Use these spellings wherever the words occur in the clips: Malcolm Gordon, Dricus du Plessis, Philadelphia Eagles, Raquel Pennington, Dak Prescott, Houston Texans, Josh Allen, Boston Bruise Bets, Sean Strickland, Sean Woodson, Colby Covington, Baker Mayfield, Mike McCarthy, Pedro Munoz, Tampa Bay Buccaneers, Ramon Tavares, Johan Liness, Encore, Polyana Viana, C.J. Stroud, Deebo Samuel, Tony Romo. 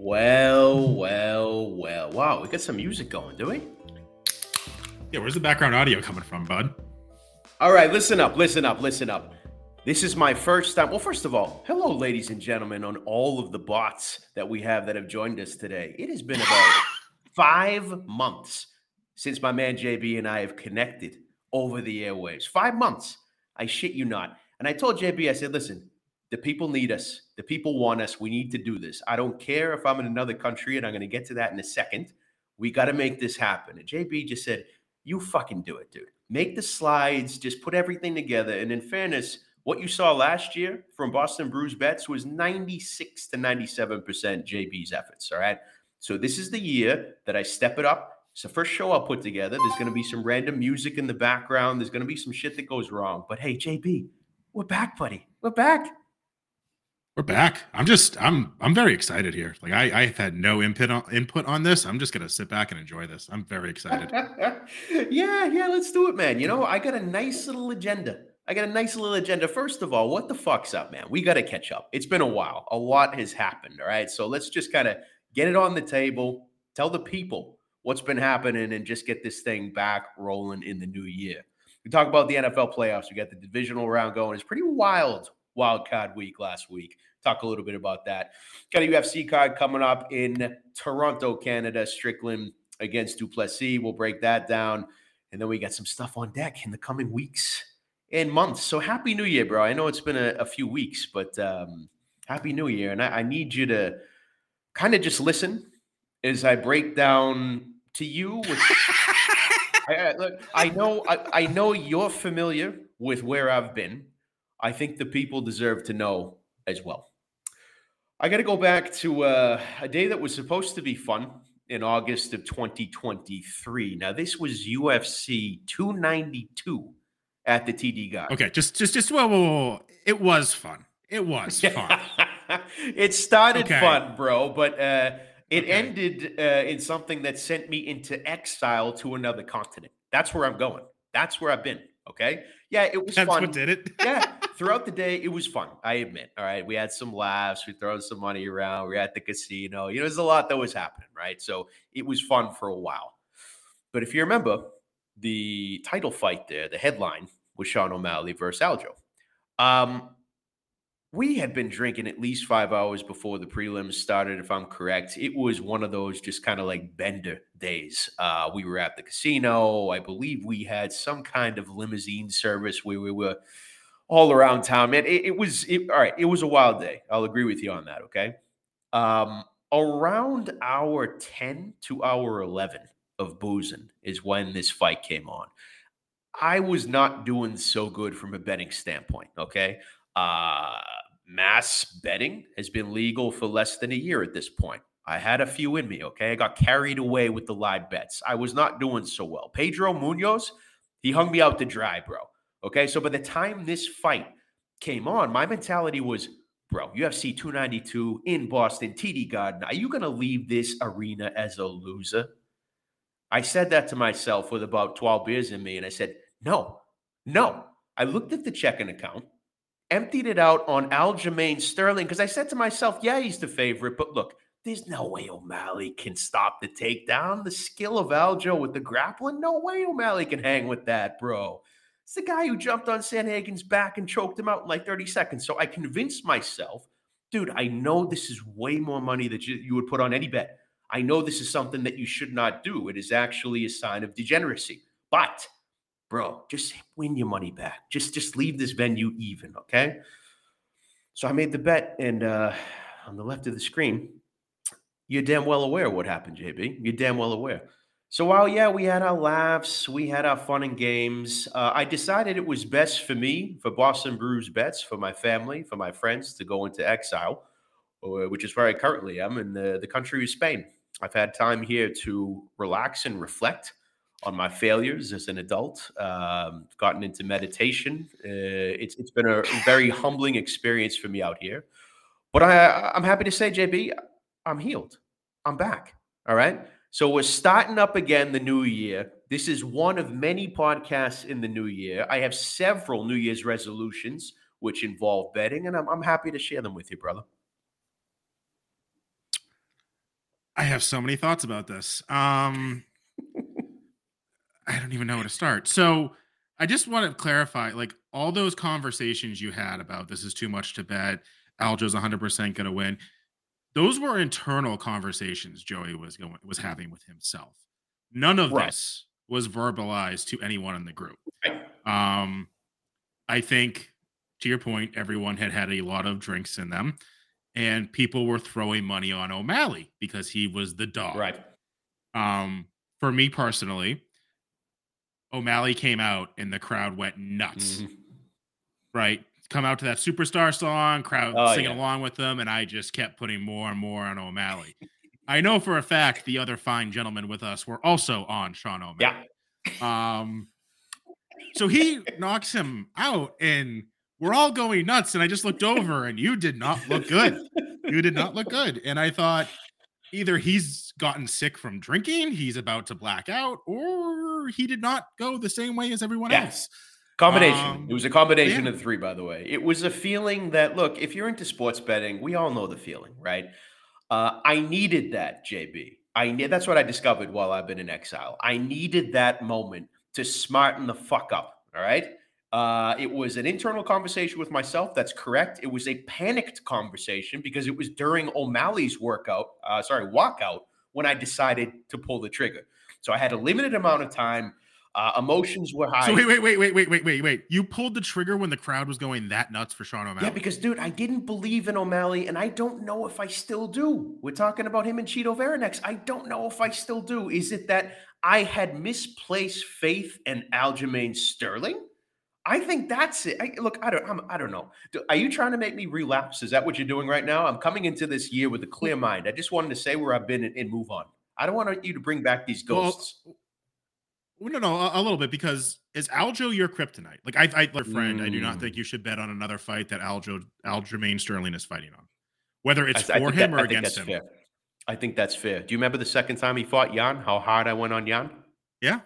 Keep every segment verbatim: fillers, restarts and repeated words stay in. Well, well, well. Wow, we got some music going, do we? Yeah, where's the background audio coming from, bud? All right, listen up, listen up, listen up. This is my first time. Well, first of all, hello, ladies and gentlemen, on all of the bots that we have that have joined us today. It has been about five months since my man J B and I have connected over the airwaves. Five months. I shit you not. And I told J B, I said, listen, the people need us. The people want us. We need to do this. I don't care if I'm in another country, and I'm going to get to that in a second. We got to make this happen. And J B just said, you fucking do it, dude. Make the slides. Just put everything together. And in fairness, what you saw last year from Boston Bruise Bets was ninety-six to ninety-seven percent J B's efforts, all right? So this is the year that I step it up. It's the first show I'll put together. There's going to be some random music in the background. There's going to be some shit that goes wrong. But hey, J B, we're back, buddy. We're back. We're back. I'm just, I'm, I'm very excited here. Like I, I've had no input on, input on this. I'm just going to sit back and enjoy this. I'm very excited. yeah. Yeah. Let's do it, man. You know, I got a nice little agenda. I got a nice little agenda. First of all, what the fuck's up, man? We got to catch up. It's been a while. A lot has happened. All right. So let's just kind of get it on the table. Tell the people what's been happening and just get this thing back rolling in the new year. We talk about the N F L playoffs. We got the divisional round going. It's pretty wild. Wild card week last week. Talk a little bit about that. Got a U F C card coming up in Toronto, Canada. Strickland against Du Plessis. We'll break that down. And then we got some stuff on deck in the coming weeks and months. So happy New Year, bro. I know it's been a, a few weeks, but um, happy New Year. And I, I need you to kind of just listen as I break down to you. With, I, I, look, I know, I, I know you're familiar with where I've been. I think the people deserve to know as well. I got to go back to uh, a day that was supposed to be fun in August of twenty twenty-three. Now, this was U F C two ninety-two at the T D Garden. Okay, just, just, just, whoa, whoa, whoa. It was fun. It was fun. It started okay. fun, bro, but uh, it okay. ended uh, in something that sent me into exile to another continent. That's where I'm going. That's where I've been. Okay. Yeah, it was That's fun. That's what did it. yeah. Throughout the day, it was fun. I admit. All right. We had some laughs. We throw some money around. We were at the casino. You know, there's a lot that was happening, right? So it was fun for a while. But if you remember, the title fight there, the headline was Sean O'Malley versus Aljo. Um, we had been drinking at least five hours before the prelims started, if I'm correct. It was one of those just kind of like bender days. Uh, we were at the casino. I believe we had some kind of limousine service where we were all around town. Man, it, it was it, all right. It was a wild day. I'll agree with you on that. Okay. Um, around hour ten to hour eleven of boozing is when this fight came on. I was not doing so good from a betting standpoint. Okay. Uh, mass betting has been legal for less than a year at this point. I had a few in me, okay? I got carried away with the live bets. I was not doing so well. Pedro Munoz, he hung me out to dry, bro. Okay, so by the time this fight came on, my mentality was, bro, U F C two ninety-two in Boston, T D Garden, are you going to leave this arena as a loser? I said that to myself with about twelve beers in me, and I said, no, no. I looked at the checking account, emptied it out on Aljamain Sterling because I said to myself, yeah, he's the favorite, but look, there's no way O'Malley can stop the takedown. The skill of Aljo with the grappling, no way O'Malley can hang with that, bro. It's the guy who jumped on Sanhagen's back and choked him out in like thirty seconds. So I convinced myself, dude, I know this is way more money that you, you would put on any bet. I know this is something that you should not do. It is actually a sign of degeneracy, but bro, just win your money back. Just just leave this venue even, okay? So I made the bet, and uh, on the left of the screen, you're damn well aware of what happened, J B. You're damn well aware. So while, yeah, we had our laughs, we had our fun and games, uh, I decided it was best for me, for Boston Bruise Bets, for my family, for my friends to go into exile, which is where I currently am, in the, the country of Spain. I've had time here to relax and reflect on my failures as an adult, um, gotten into meditation. Uh, it's it's been a very humbling experience for me out here. But I, I'm happy to say, J B, I'm healed. I'm back. All right? So we're starting up again the new year. This is one of many podcasts in the new year. I have several New Year's resolutions, which involve betting, and I'm, I'm happy to share them with you, brother. I have so many thoughts about this. Um, I don't even know where to start. So I just want to clarify, like, all those conversations you had about this is too much to bet, Aljo's one hundred percent going to win. Those were internal conversations Joey was going, was having with himself. None of right. this was verbalized to anyone in the group. Right. Um, I think, to your point, everyone had had a lot of drinks in them, and people were throwing money on O'Malley because he was the dog. Right. Um, for me personally, O'Malley came out and the crowd went nuts. Mm-hmm. Right. Come out to that Superstar song, crowd oh, singing yeah. along with them, and I just kept putting more and more on O'Malley. I know for a fact the other fine gentlemen with us were also on Sean O'Malley. Yeah. Um, so he knocks him out, and we're all going nuts, and I just looked over, and you did not look good. You did not look good. And I thought either he's gotten sick from drinking, he's about to black out, or he did not go the same way as everyone yeah. else. Combination. Um, it was a combination yeah. of three, by the way. It was a feeling that, look, if you're into sports betting, we all know the feeling, right? Uh, I needed that, J B. I ne- That's what I discovered while I've been in exile. I needed that moment to smarten the fuck up, all right? Uh, it was an internal conversation with myself. That's correct. It was a panicked conversation because it was during O'Malley's workout, uh, sorry, walkout, when I decided to pull the trigger. So I had a limited amount of time. Uh, emotions were high. So wait, wait, wait, wait, wait, wait, wait, wait. You pulled the trigger when the crowd was going that nuts for Sean O'Malley? Yeah, because, dude, I didn't believe in O'Malley, and I don't know if I still do. We're talking about him and Cheeto Vera next. I don't know if I still do. Is it that I had misplaced faith in Aljamain Sterling? I think that's it. I, look, I don't I'm, I don't know. Do, are you trying to make me relapse? Is that what you're doing right now? I'm coming into this year with a clear mind. I just wanted to say where I've been and, and move on. I don't want you to bring back these ghosts. Well, No, no, a, a little bit, because is Aljo your kryptonite? Like, I, I, friend, mm. I do not think you should bet on another fight that Aljo, Aljamain Sterling is fighting on, whether it's I, for I him that, or against him. Fair. I think that's fair. Do you remember the second time he fought Jan? How hard I went on Jan? Yeah,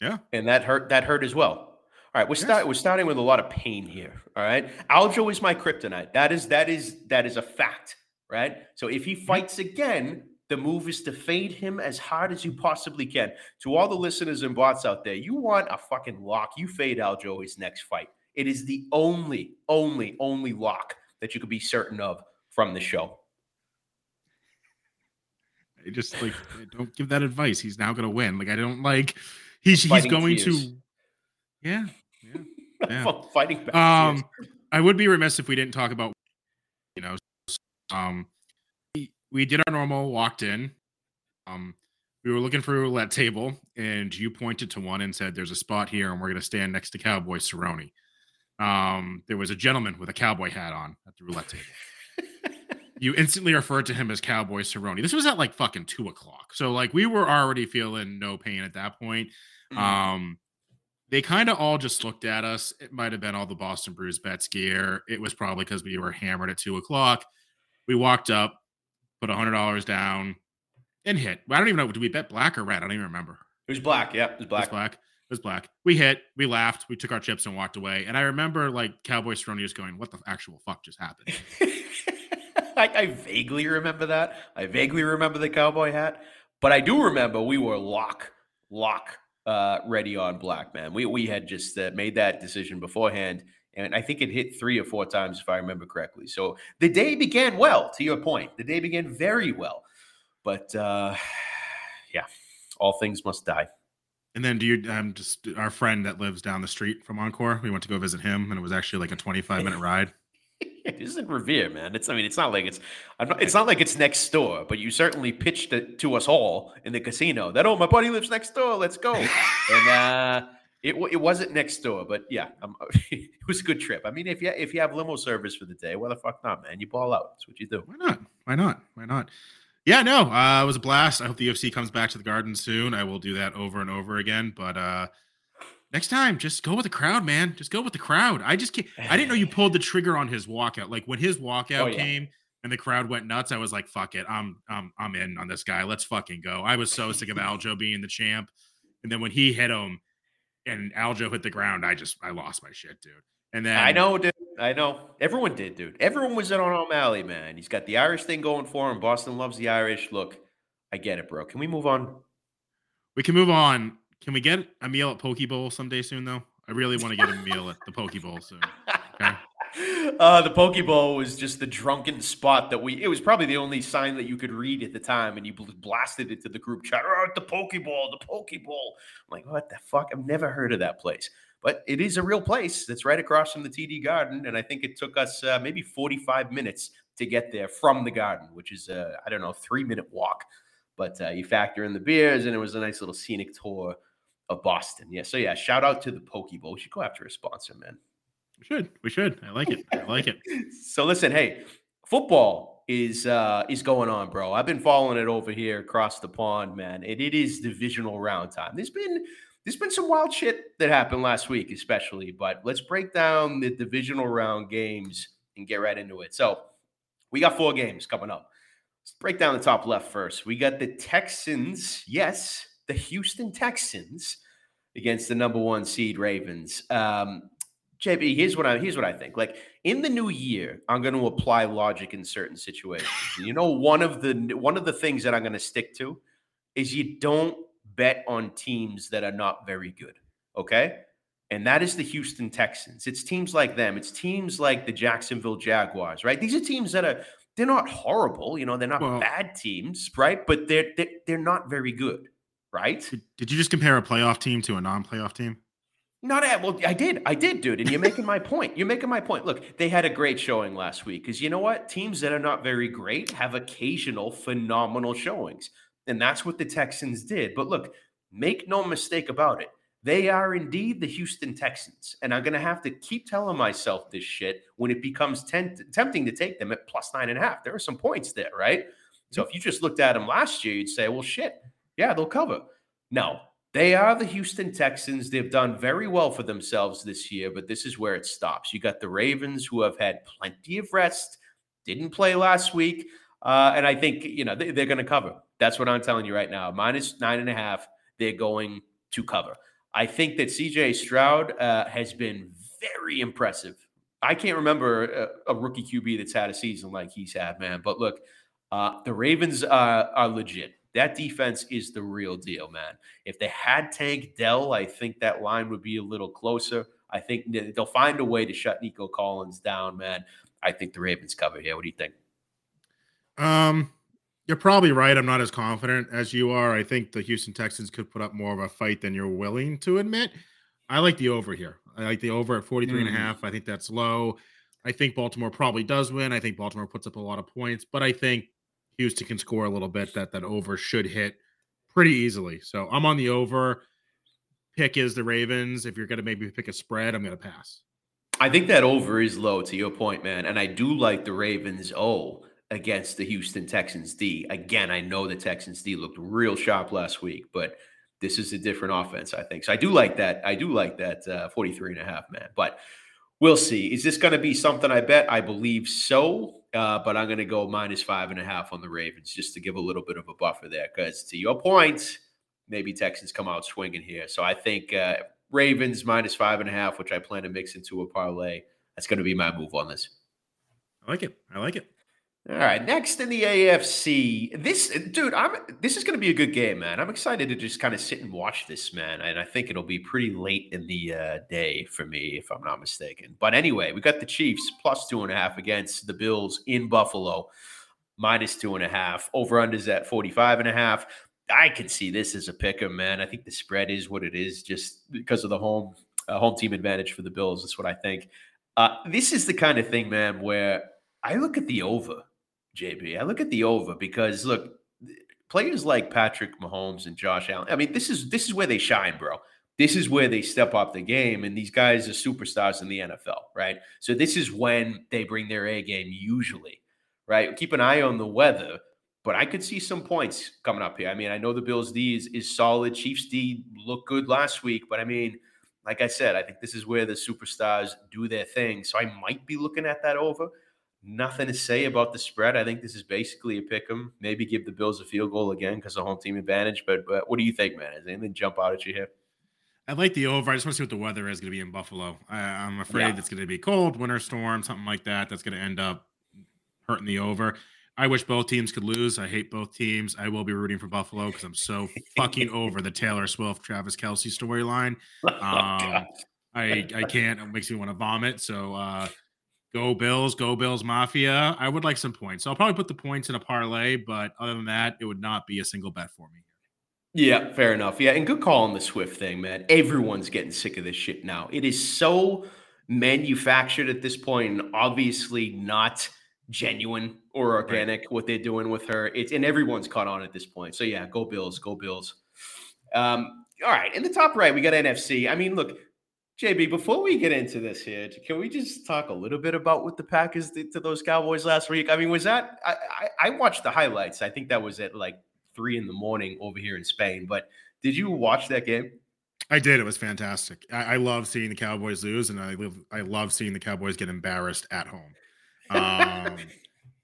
yeah, and that hurt. That hurt as well. All right, we're yes. start, we're starting with a lot of pain here. All right, Aljo is my kryptonite. That is that is that is a fact. Right. So if he fights again, the move is to fade him as hard as you possibly can. To all the listeners and bots out there, you want a fucking lock, you fade Aljo his next fight. It is the only, only, only lock that you could be certain of from the show. I just, like, don't give that advice. He's now going to win. Like, I don't like, he's, he's going tears. to. Yeah. Yeah. yeah. Fighting back. Um, I would be remiss if we didn't talk about, you know, um, we did our normal, walked in. Um, we were looking for a roulette table, and you pointed to one and said, there's a spot here, and we're going to stand next to Cowboy Cerrone. Um, there was a gentleman with a cowboy hat on at the roulette table. You instantly referred to him as Cowboy Cerrone. This was at, like, fucking two o'clock. So, like, we were already feeling no pain at that point. Mm-hmm. Um, they kind of all just looked at us. It might have been all the Boston Bruise Bets gear. It was probably because we were hammered at two o'clock. We walked up, put one hundred dollars down, and hit. I don't even know. Did we bet black or red? I don't even remember. It was black. Yeah, it was black. It was black. It was black. We hit. We laughed. We took our chips and walked away. And I remember, like, Cowboy Cerrone just going, what the actual fuck just happened? I, I vaguely remember that. I vaguely remember the cowboy hat. But I do remember we were lock, lock, uh, ready on black, man. We, we had just uh, made that decision beforehand. And I think it hit three or four times, if I remember correctly. So the day began well, to your point. The day began very well. But, uh, yeah, all things must die. And then do you um, – just our friend that lives down the street from Encore, we went to go visit him, and it was actually like a twenty-five minute ride. It isn't Revere, man. It's I mean, it's not like it's I'm not, it's not like it's next door, but you certainly pitched it to us all in the casino that, oh, my buddy lives next door. Let's go. and – uh It it wasn't next door, but yeah, um, it was a good trip. I mean, if you if you have limo service for the day, why the fuck not, man? You ball out. That's what you do. Why not? Why not? Why not? Yeah, no, uh, it was a blast. I hope the U F C comes back to the Garden soon. I will do that over and over again. But uh, next time, just go with the crowd, man. Just go with the crowd. I just can't, I didn't know you pulled the trigger on his walkout. Like, when his walkout oh, yeah. came and the crowd went nuts, I was like, fuck it, I'm I'm I'm in on this guy. Let's fucking go. I was so sick of Aljo being the champ, and then when he hit him. And Aljo hit the ground. I just, I lost my shit, dude. And then I know, dude. I know. Everyone did, dude. Everyone was in on O'Malley, man. He's got the Irish thing going for him. Boston loves the Irish. Look, I get it, bro. Can we move on? We can move on. Can we get a meal at Poke Bowl someday soon, though? I really want to get a meal at the Poke Bowl soon. Okay. Uh, the Poke Bowl was just the drunken spot that we – it was probably the only sign that you could read at the time, and you blasted it to the group chat. Oh, the Poke Bowl, the Poke Bowl. I'm like, what the fuck? I've never heard of that place. But it is a real place that's right across from the T D Garden, and I think it took us uh, maybe forty-five minutes to get there from the Garden, which is, a, I don't know, three-minute walk. But uh, you factor in the beers, and it was a nice little scenic tour of Boston. Yeah, so, yeah, shout out to the Poke Bowl. We should go after a sponsor, man. We should. We should. I like it. I like it. So listen, hey, football is uh, is going on, bro. I've been following it over here across the pond, man. And it is divisional round time. There's been there's been some wild shit that happened last week, especially. But let's break down the divisional round games and get right into it. So we got four games coming up. Let's break down the top left first. We got the Texans. Yes, the Houston Texans against the number one seed Ravens. Um, J B, here's what I here's what I think. Like in the new year, I'm going to apply logic in certain situations. You know, one of the one of the things that I'm going to stick to is you don't bet on teams that are not very good. Okay, and that is the Houston Texans. It's teams like them. It's teams like the Jacksonville Jaguars. Right? These are teams that are they're not horrible. You know, they're not well, bad teams. Right? But they're, they're they're not very good. Right? Did you just compare a playoff team to a non-playoff team? Not at well, I did. I did, dude. And you're making my point. You're making my point. Look, they had a great showing last week because you know what? Teams that are not very great have occasional phenomenal showings. And that's what the Texans did. But look, make no mistake about it. They are indeed the Houston Texans. And I'm going to have to keep telling myself this shit when it becomes ten- tempting to take them at plus nine and a half. There are some points there, right? So if you just looked at them last year, you'd say, well, shit, yeah, they'll cover. No. They are the Houston Texans. They've done very well for themselves this year, but this is where it stops. You got the Ravens, who have had plenty of rest, didn't play last week, uh, and I think you know they, they're going to cover. That's what I'm telling you right now. Minus nine and a half, they're going to cover. I think that C J Stroud uh, has been very impressive. I can't remember a, a rookie Q B that's had a season like he's had, man. But look, uh, the Ravens are, are legit. That defense is the real deal, man. If they had Tank Dell, I think that line would be a little closer. I think they'll find a way to shut Nico Collins down, man. I think the Ravens cover here. What do you think? Um, you're probably right. I'm not as confident as you are. I think the Houston Texans could put up more of a fight than you're willing to admit. I like the over here. I like the over at forty-three mm-hmm. and a half. I think that's low. I think Baltimore probably does win. I think Baltimore puts up a lot of points, but I think Houston can score a little bit. That that over should hit pretty easily. So I'm on the over. Pick is the Ravens. If you're going to maybe pick a spread, I'm going to pass. I think that over is low, to your point, man. And I do like the Ravens O against the Houston Texans D. Again, I know the Texans D looked real sharp last week, but this is a different offense, I think. So I do like that. I do like that uh, forty-three and a half, man. But we'll see. Is this going to be something I bet? I believe so. Uh, but I'm going to go minus five and a half on the Ravens just to give a little bit of a buffer there. Because to your point, maybe Texans come out swinging here. So I think uh, Ravens minus five and a half, which I plan to mix into a parlay. That's going to be my move on this. I like it. I like it. All right. Next in the A F C, this dude, I'm this is going to be a good game, man. I'm excited to just kind of sit and watch this, man. And I think it'll be pretty late in the uh, day for me, if I'm not mistaken. But anyway, we got the Chiefs plus two and a half against the Bills in Buffalo, minus two and a half. Over-unders at forty-five and a half. I can see this as a pick'em, man. I think the spread is what it is just because of the home uh, home team advantage for the Bills. That's what I think. Uh, this is the kind of thing, man, where I look at the over. J B, I look at the over because, look, players like Patrick Mahomes and Josh Allen, I mean, this is this is where they shine, bro. This is where they step up the game, and these guys are superstars in the N F L, right? So this is when they bring their A game usually, right? Keep an eye on the weather, but I could see some points coming up here. I mean, I know the Bills' D is, is solid. Chiefs' D looked good last week, but, I mean, like I said, I think this is where the superstars do their thing. So I might be looking at that over. Nothing to say about the spread. I think this is basically a pick 'em. Maybe give the Bills a field goal again because of home team advantage. But, but what do you think, man? Does anything jump out at you here? I like the over. I just want to see what the weather is going to be in Buffalo. I, I'm afraid yeah. it's going to be cold, winter storm, something like that. That's going to end up hurting the over. I wish both teams could lose. I hate both teams. I will be rooting for Buffalo because I'm so fucking over the Taylor Swift, Travis Kelce storyline. Um, I I can't. It makes me want to vomit. So uh, go Bills, go Bills Mafia. I would like some points. So I'll probably put the points in a parlay, but other than that, it would not be a single bet for me. Yeah, fair enough. Yeah, and good call on the Swift thing, man. Everyone's getting sick of this shit now. It is so manufactured at this point and obviously not genuine or organic, right, what they're doing with her. It's, and everyone's caught on at this point. So, yeah, go Bills, go Bills. Um, all right, in the top right, we got N F C. I mean, look, J B, before we get into this here, can we just talk a little bit about what the Packers did to those Cowboys last week? I mean, was that – I I watched the highlights. I think that was at, like, three in the morning over here in Spain. But did you watch that game? I did. It was fantastic. I, I love seeing the Cowboys lose, and I live, I love seeing the Cowboys get embarrassed at home. Um,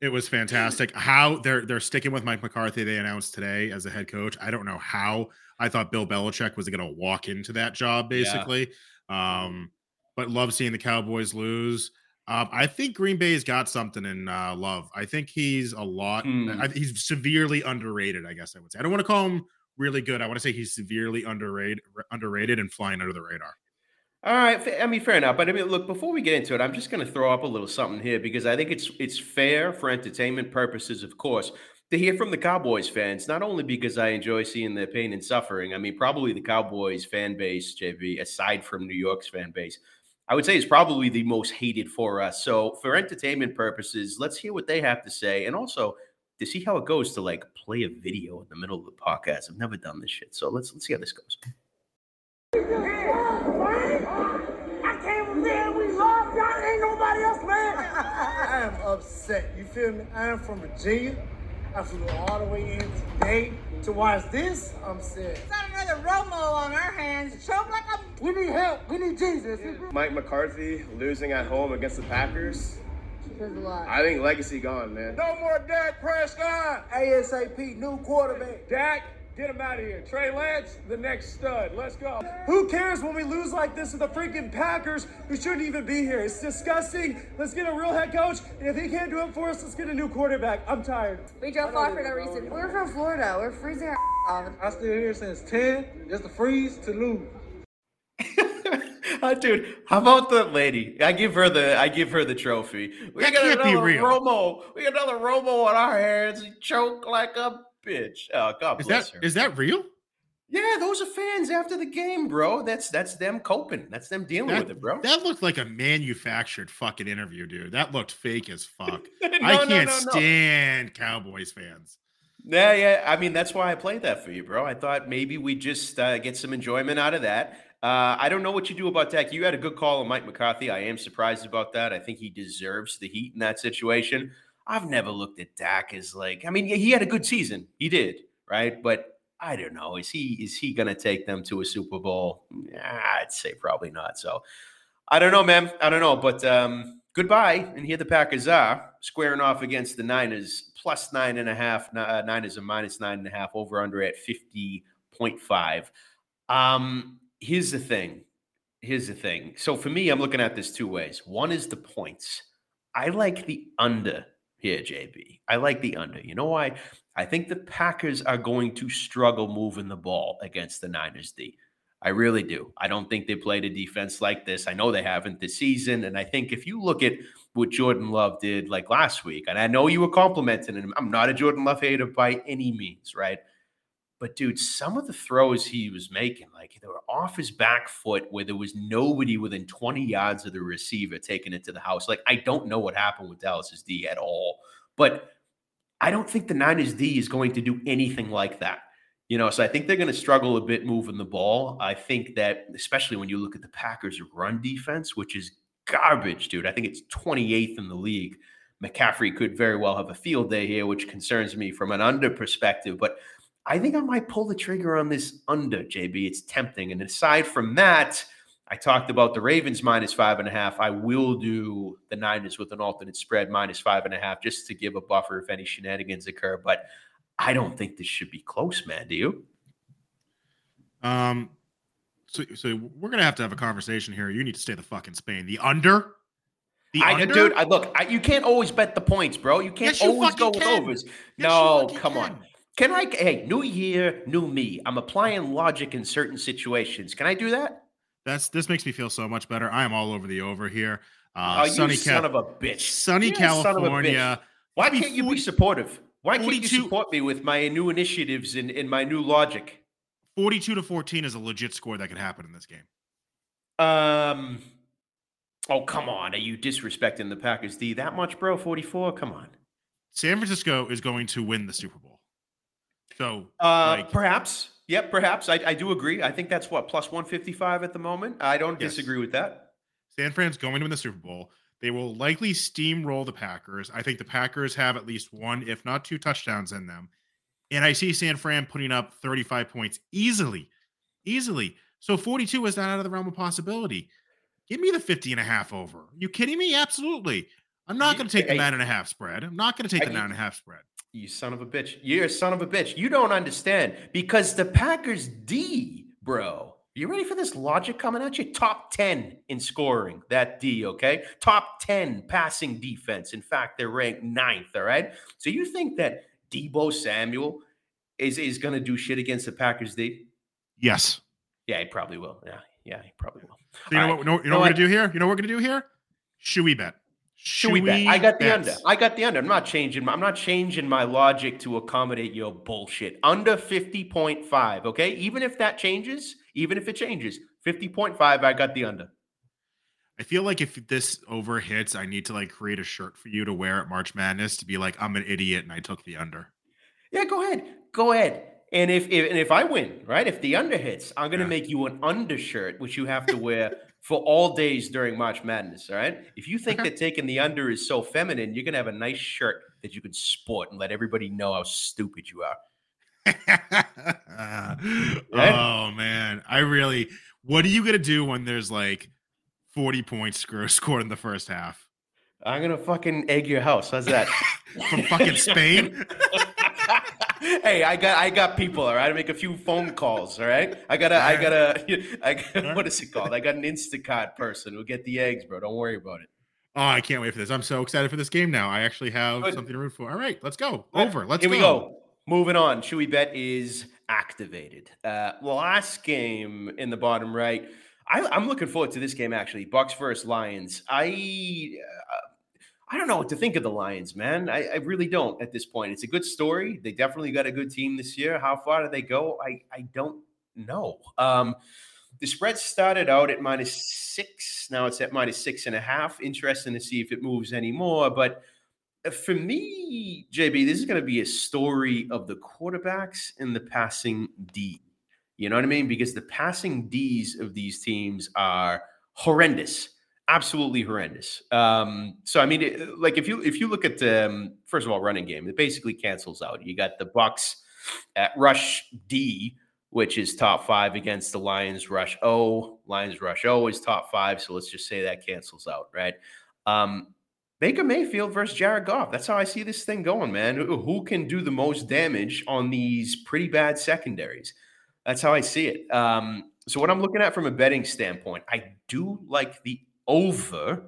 it was fantastic. How they're they're sticking with Mike McCarthy, they announced today as a head coach. I don't know how. I thought Bill Belichick was going to walk into that job, basically. Yeah. Um, but love seeing the Cowboys lose. Um, I think Green Bay's got something in uh, Love. I think he's a lot. Mm. I, he's severely underrated, I guess I would say. I don't want to call him really good. I want to say he's severely underrated, underrated and flying under the radar. All right. I mean, fair enough. But I mean, look, before we get into it, I'm just going to throw up a little something here because I think it's it's fair for entertainment purposes, of course, to hear from the Cowboys fans, not only because I enjoy seeing their pain and suffering. I mean, probably the Cowboys fan base, J B, aside from New York's fan base, I would say it's probably the most hated for us. So for entertainment purposes, let's hear what they have to say. And also to see how it goes to like play a video in the middle of the podcast. I've never done this shit. So let's let's see how this goes. I can't believe we lost. Y'all ain't nobody else, man. I am upset. You feel me? I am from Virginia. I flew all the way in today to watch this. I'm sick. It's not another Romo on our hands. Show like I'm... We need help. We need Jesus. Yeah. Mike McCarthy losing at home against the Packers. There's a lot. I think legacy gone, man. No more Dak Prescott. ASAP, new quarterback. Dak, get him out of here. Trey Lance, the next stud. Let's go. Who cares when we lose like this to the freaking Packers who shouldn't even be here? It's disgusting. Let's get a real head coach. And if he can't do it for us, let's get a new quarterback. I'm tired. We drove far for no reason. We're from Florida. We're freezing our off. I'm still here since ten. Just to freeze to lose. Oh, dude, how about the lady? I give her the I give her the trophy. We that got can't another be real. Romo. We got another Romo on our hands. He choked like a bitch. Oh, God is bless that, her. Is that real? Yeah, those are fans after the game, bro. That's that's them coping. That's them dealing that, with it, bro. That looked like a manufactured fucking interview, dude. That looked fake as fuck. no, I can't no, no, stand no. Cowboys fans. Yeah, yeah. I mean, that's why I played that for you, bro. I thought maybe we just uh, get some enjoyment out of that. Uh, I don't know what you do about Dak. You had a good call on Mike McCarthy. I am surprised about that. I think he deserves the heat in that situation. I've never looked at Dak as like, I mean, he had a good season. He did, right? But I don't know. Is he is he going to take them to a Super Bowl? Nah, I'd say probably not. So I don't know, man. I don't know. But um, goodbye. And here the Packers are squaring off against the Niners. Plus nine and a half. Uh, Niners are minus nine and a half. Over under at fifty point five. Um. Here's the thing. Here's the thing. So for me, I'm looking at this two ways. One is the points. I like the under here, J B. I like the under. You know why? I think the Packers are going to struggle moving the ball against the Niners D. I really do. I don't think they played a defense like this. I know they haven't this season. And I think if you look at what Jordan Love did like last week, and I know you were complimenting him. I'm not a Jordan Love hater by any means, right? But, dude, some of the throws he was making, like they were off his back foot where there was nobody within twenty yards of the receiver taking it to the house. Like, I don't know what happened with Dallas's D at all. But I don't think the Niners D is going to do anything like that. You know, so I think they're going to struggle a bit moving the ball. I think that, especially when you look at the Packers' run defense, which is garbage, dude. I think it's twenty-eighth in the league. McCaffrey could very well have a field day here, which concerns me from an under perspective. But I think I might pull the trigger on this under, J B. It's tempting. And aside from that, I talked about the Ravens minus five and a half. I will do the Niners with an alternate spread minus five and a half just to give a buffer if any shenanigans occur. But I don't think this should be close, man. Do you? Um, so, so we're going to have to have a conversation here. You need to stay the fuck in Spain. The under? The I, under? Dude, I look, I, you can't always bet the points, bro. You can't yes, you always go can. with overs. Yes, no, come can. on. Can I? Hey, new year, new me. I'm applying logic in certain situations. Can I do that? That's This makes me feel so much better. I am all over the over here. Uh, oh, sunny you son Cal- of a bitch. Sunny You're California. Son of a bitch. Why can't you be supportive? Why can't forty-two you support me with my new initiatives and, and my new logic? forty-two to fourteen is a legit score that could happen in this game. Um. Oh, come on. Are you disrespecting the Packers D that much, bro? forty-four? Come on. San Francisco is going to win the Super Bowl. So uh, like, perhaps. Yep, perhaps. I, I do agree. I think that's what, plus one fifty-five at the moment? I don't yes. disagree with that. San Fran's going to win the Super Bowl. They will likely steamroll the Packers. I think the Packers have at least one, if not two, touchdowns in them. And I see San Fran putting up thirty-five points easily. Easily. So forty-two is not out of the realm of possibility. Give me the fifty and a half over. Are you kidding me? Absolutely. I'm not going to take the nine and a half spread. I'm not going to take the nine and a half spread. You son of a bitch. You're a son of a bitch. You don't understand because the Packers D, bro. You ready for this logic coming at you? Top ten in scoring, that D, okay? Top ten passing defense. In fact, they're ranked ninth, all right? So you think that Deebo Samuel is, is going to do shit against the Packers D? Yes. Yeah, he probably will. Yeah, yeah, he probably will. So you know, right. what, you know, you know what we're going to do here? You know what we're going to do here? Should we bet? Should, Should we bet? I got bets. the under. I got the under. I'm not changing my, I'm not changing my logic to accommodate your bullshit. Under fifty point five, okay? Even if that changes, even if it changes, fifty point five, I got the under. I feel like if this over hits, I need to like create a shirt for you to wear at March Madness to be like, I'm an idiot and I took the under. Yeah, go ahead. Go ahead. And if, if and if I win, right, if the under hits, I'm going to yeah. make you an undershirt, which you have to wear for all days during March Madness, all right? If you think that taking the under is so feminine, you're going to have a nice shirt that you can sport and let everybody know how stupid you are. Right? Oh, man. I really – what are you going to do when there's, like, forty points scored in the first half? I'm going to fucking egg your house. How's that? From fucking Spain? Hey, I got I got people, all right? I make a few phone calls, all right? I got a, I got a, I got, what is it called? I got an Instacart person who'll get the eggs, bro. Don't worry about it. Oh, I can't wait for this. I'm so excited for this game now. I actually have Good. something to root for. All right, let's go. Over. Let's Here go. Here we go. Moving on. Should we bet is activated. Uh, last game in the bottom right. I, I'm looking forward to this game, actually. Bucks versus Lions. I... Uh, I don't know what to think of the Lions, man. I, I really don't at this point. It's a good story. They definitely got a good team this year. How far do they go? I, I don't know. Um, the spread started out at minus six. Now it's at minus six and a half. Interesting to see if it moves anymore. But for me, J B, this is going to be a story of the quarterbacks and the passing D. You know what I mean? Because the passing Ds of these teams are horrendous. Absolutely horrendous. Um, so, I mean, it, like if you if you look at the, um, first of all, running game, it basically cancels out. You got the Bucs at rush D, which is top five against the Lions rush O. Lions rush O is top five. So let's just say that cancels out, right? Um, Baker Mayfield versus Jared Goff. That's how I see this thing going, man. Who can do the most damage on these pretty bad secondaries? That's how I see it. Um, so what I'm looking at from a betting standpoint, I do like the over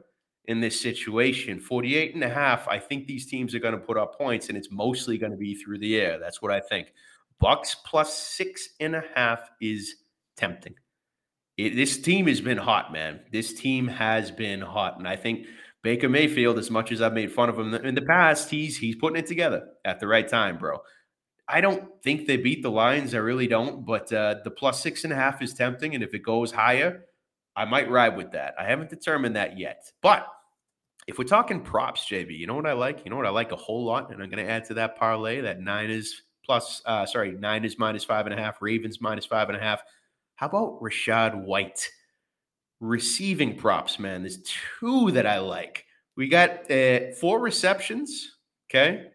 in this situation. Forty-eight and a half, I think these teams are going to put up points, and it's mostly going to be through the air. That's what I think. Bucks plus six and a half is tempting. It, this team has been hot, man. This team has been hot, and I think Baker Mayfield, as much as I've made fun of him in the past, he's he's putting it together at the right time, bro. I don't think they beat the Lions. I really don't, but uh, the plus six and a half is tempting, and if it goes higher, I might ride with that. I haven't determined that yet. But if we're talking props, J B, you know what I like? You know what I like a whole lot? And I'm going to add to that parlay, that Niners plus, uh, sorry, Niners minus five and a half, Ravens minus five and a half. How about Rachad White? Receiving props, man. There's two that I like. We got uh, four receptions, okay,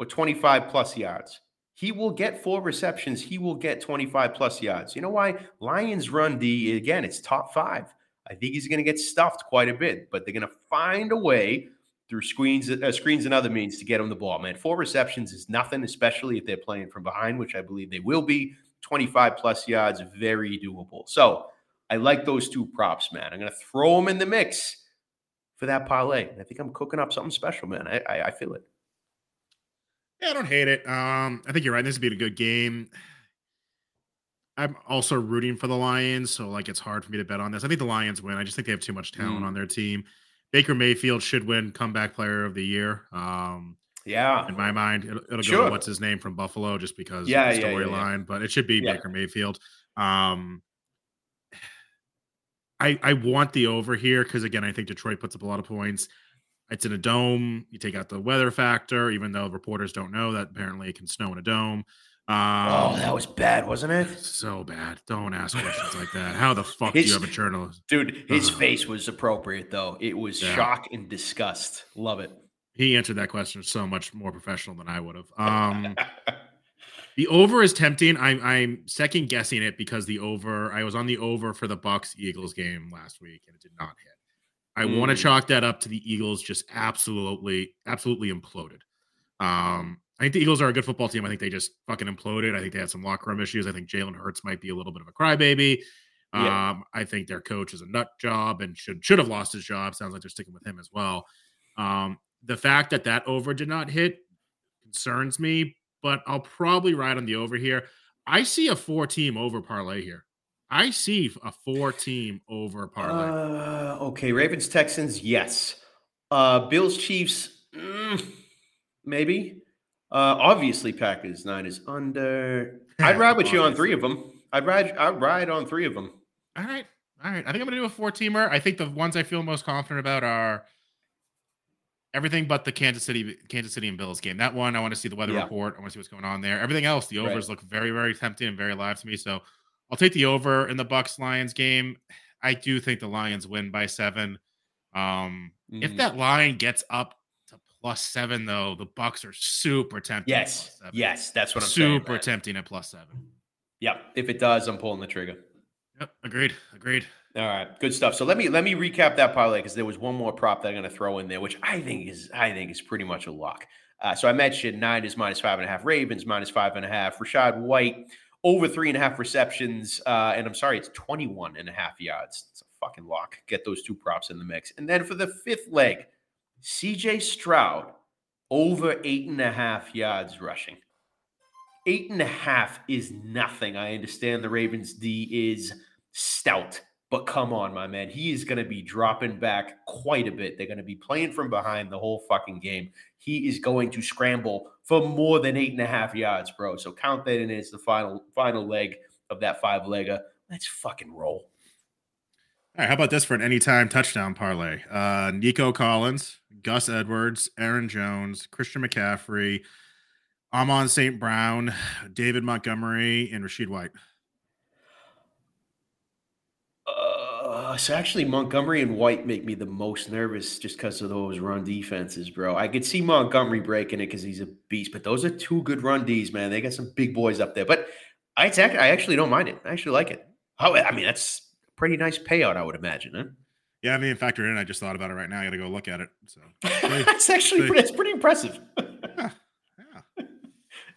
or twenty-five plus yards. He will get four receptions. He will get twenty-five plus yards. You know why? Lions run D, again, it's top five. I think he's going to get stuffed quite a bit, but they're going to find a way through screens uh, screens and other means to get him the ball, man. Four receptions is nothing, especially if they're playing from behind, which I believe they will be. twenty-five plus yards, very doable. So I like those two props, man. I'm going to throw them in the mix for that parlay. And I think I'm cooking up something special, man. I, I, I feel it. Yeah, I don't hate it. Um, I think you're right. This would be a good game. I'm also rooting for the Lions, so like it's hard for me to bet on this. I think the Lions win. I just think they have too much talent mm. on their team. Baker Mayfield should win Comeback Player of the Year. Um, yeah. In my mind, it'll, it'll sure. go to what's his name from Buffalo just because yeah, of the storyline, yeah, yeah, yeah. but it should be yeah. Baker Mayfield. Um, I, I want the over here because, again, I think Detroit puts up a lot of points. It's in a dome. You take out the weather factor, even though reporters don't know that apparently it can snow in a dome. Um, oh, that was bad, wasn't it? So bad. Don't ask questions like that. How the fuck his, do you have a journalist? Dude, his Ugh. face was appropriate, though. It was yeah. shock and disgust. Love it. He answered that question so much more professional than I would have. Um, the over is tempting. I'm, I'm second-guessing it because the over – I was on the over for the Bucs Eagles game last week, and it did not hit. I mm. want to chalk that up to the Eagles just absolutely, absolutely imploded. Um I think the Eagles are a good football team. I think they just fucking imploded. I think they had some locker room issues. I think Jalen Hurts might be a little bit of a crybaby. Um, yeah. I think their coach is a nut job and should should have lost his job. Sounds like they're sticking with him as well. Um, the fact that that over did not hit concerns me, but I'll probably ride on the over here. I see a four-team over parlay here. I see a four-team over parlay. Uh, okay, Ravens, Texans, yes. Uh, Bills, Chiefs, mm, maybe. Uh, obviously, Packers nine is under. I'd ride with you on three of them. I'd ride. I'd ride on three of them. All right, all right. I think I'm gonna do a four-teamer. I think the ones I feel most confident about are everything but the Kansas City, Kansas City and Bills game. That one, I want to see the weather yeah. report. I want to see what's going on there. Everything else, the overs right. look very, very tempting and very live to me. So I'll take the over in the Bucs Lions game. I do think the Lions win by seven. Um, mm-hmm. If that line gets up. Plus seven, though, the Bucs are super tempting. Yes, yes, that's what I'm super saying. Super tempting at plus seven. Yep. If it does, I'm pulling the trigger. Yep. Agreed. Agreed. All right. Good stuff. So let me let me recap that parlay because there was one more prop that I'm going to throw in there, which I think is I think is pretty much a lock. Uh, so I mentioned nine is minus five and a half, Ravens minus five and a half, Rashad White over three and a half receptions, uh, and I'm sorry, it's twenty-one and a half yards. It's a fucking lock. Get those two props in the mix, and then for the fifth leg. C J Stroud, over eight and a half yards rushing. Eight and a half is nothing. I understand the Ravens' D is stout, but come on, my man. He is going to be dropping back quite a bit. They're going to be playing from behind the whole fucking game. He is going to scramble for more than eight and a half yards, bro. So count that in as the final final leg of that five-legger. Let's fucking roll. All right, how about this for an anytime touchdown parlay? Uh, Nico Collins, Gus Edwards, Aaron Jones, Christian McCaffrey, Amon Saint Brown, David Montgomery, and Rashid White. Uh, so actually, Montgomery and White make me the most nervous just because of those run defenses, bro. I could see Montgomery breaking it because he's a beast, but those are two good run Ds, man. They got some big boys up there, but I I actually don't mind it. I actually like it. How, I mean, that's... pretty nice payout, I would imagine. Huh? Yeah, I mean, factor in. I just thought about it right now. I got to go look at it. So that's actually pretty, it's pretty impressive. yeah, yeah.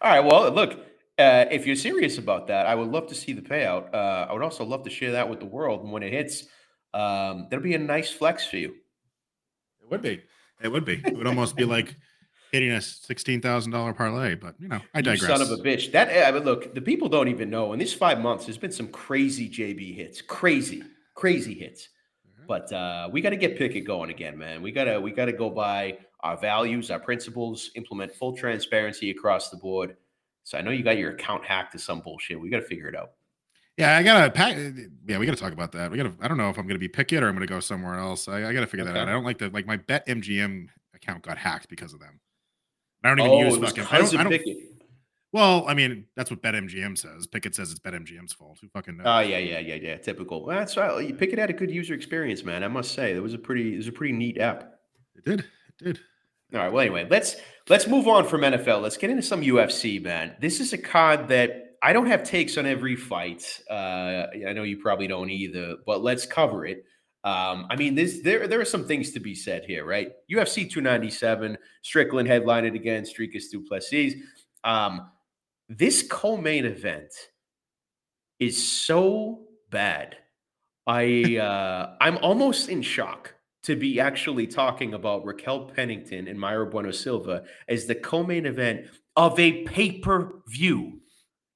All right. Well, look, uh, if you're serious about that, I would love to see the payout. Uh, I would also love to share that with the world. And when it hits, um, that'll be a nice flex for you. It would be. It would be. It would almost be like hitting a sixteen thousand dollars parlay, but you know, I digress. You son of a bitch. That I mean, look, the people don't even know. In these five months, there's been some crazy J B hits, crazy, crazy hits. Mm-hmm. But uh, we got to get Pickett going again, man. We gotta, we gotta go by our values, our principles, implement full transparency across the board. So I know you got your account hacked to some bullshit. We got to figure it out. Yeah, I gotta pack. Yeah, we gotta talk about that. We gotta. I don't know if I'm gonna be Pickett or I'm gonna go somewhere else. I, I gotta figure okay. that out. I don't like the like my BetMGM account got hacked because of them. I don't even oh, use fucking. I don't, I don't, well, I mean, that's what BetMGM says. Pickett says it's BetMGM's fault. Who fucking knows? Oh, yeah, yeah, yeah, yeah. Typical. Well, that's right. Pickett had a good user experience, man. I must say, it was a pretty, it was a pretty neat app. It did. It did. All right. Well, anyway, let's let's move on from N F L. Let's get into some U F C, man. This is a card that I don't have takes on every fight. Uh, I know you probably don't either, but let's cover it. Um, I mean, this, there there are some things to be said here, right? U F C two ninety-seven, Strickland headlined it against Dricus du Plessis. Um, this co-main event is so bad. I, uh, I'm almost in shock to be actually talking about Raquel Pennington and Mayra Bueno Silva as the co-main event of a pay-per-view.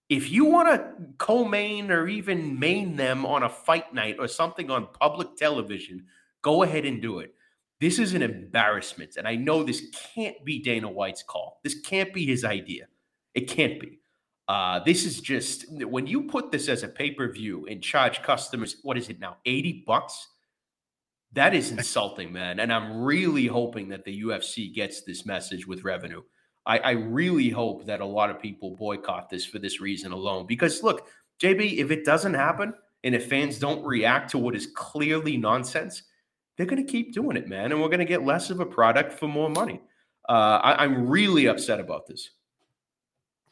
If you want to co-main or even main them on a fight night or something on public television, go ahead and do it. This is an embarrassment, and I know this can't be Dana White's call. This can't be his idea. It can't be. Uh, this is just, when you put this as a pay-per-view and charge customers, what is it now, eighty bucks? That is insulting, man. And I'm really hoping that the U F C gets this message with revenue. I, I really hope that a lot of people boycott this for this reason alone. Because, look, J B, if it doesn't happen and if fans don't react to what is clearly nonsense, they're going to keep doing it, man. And we're going to get less of a product for more money. Uh, I, I'm really upset about this.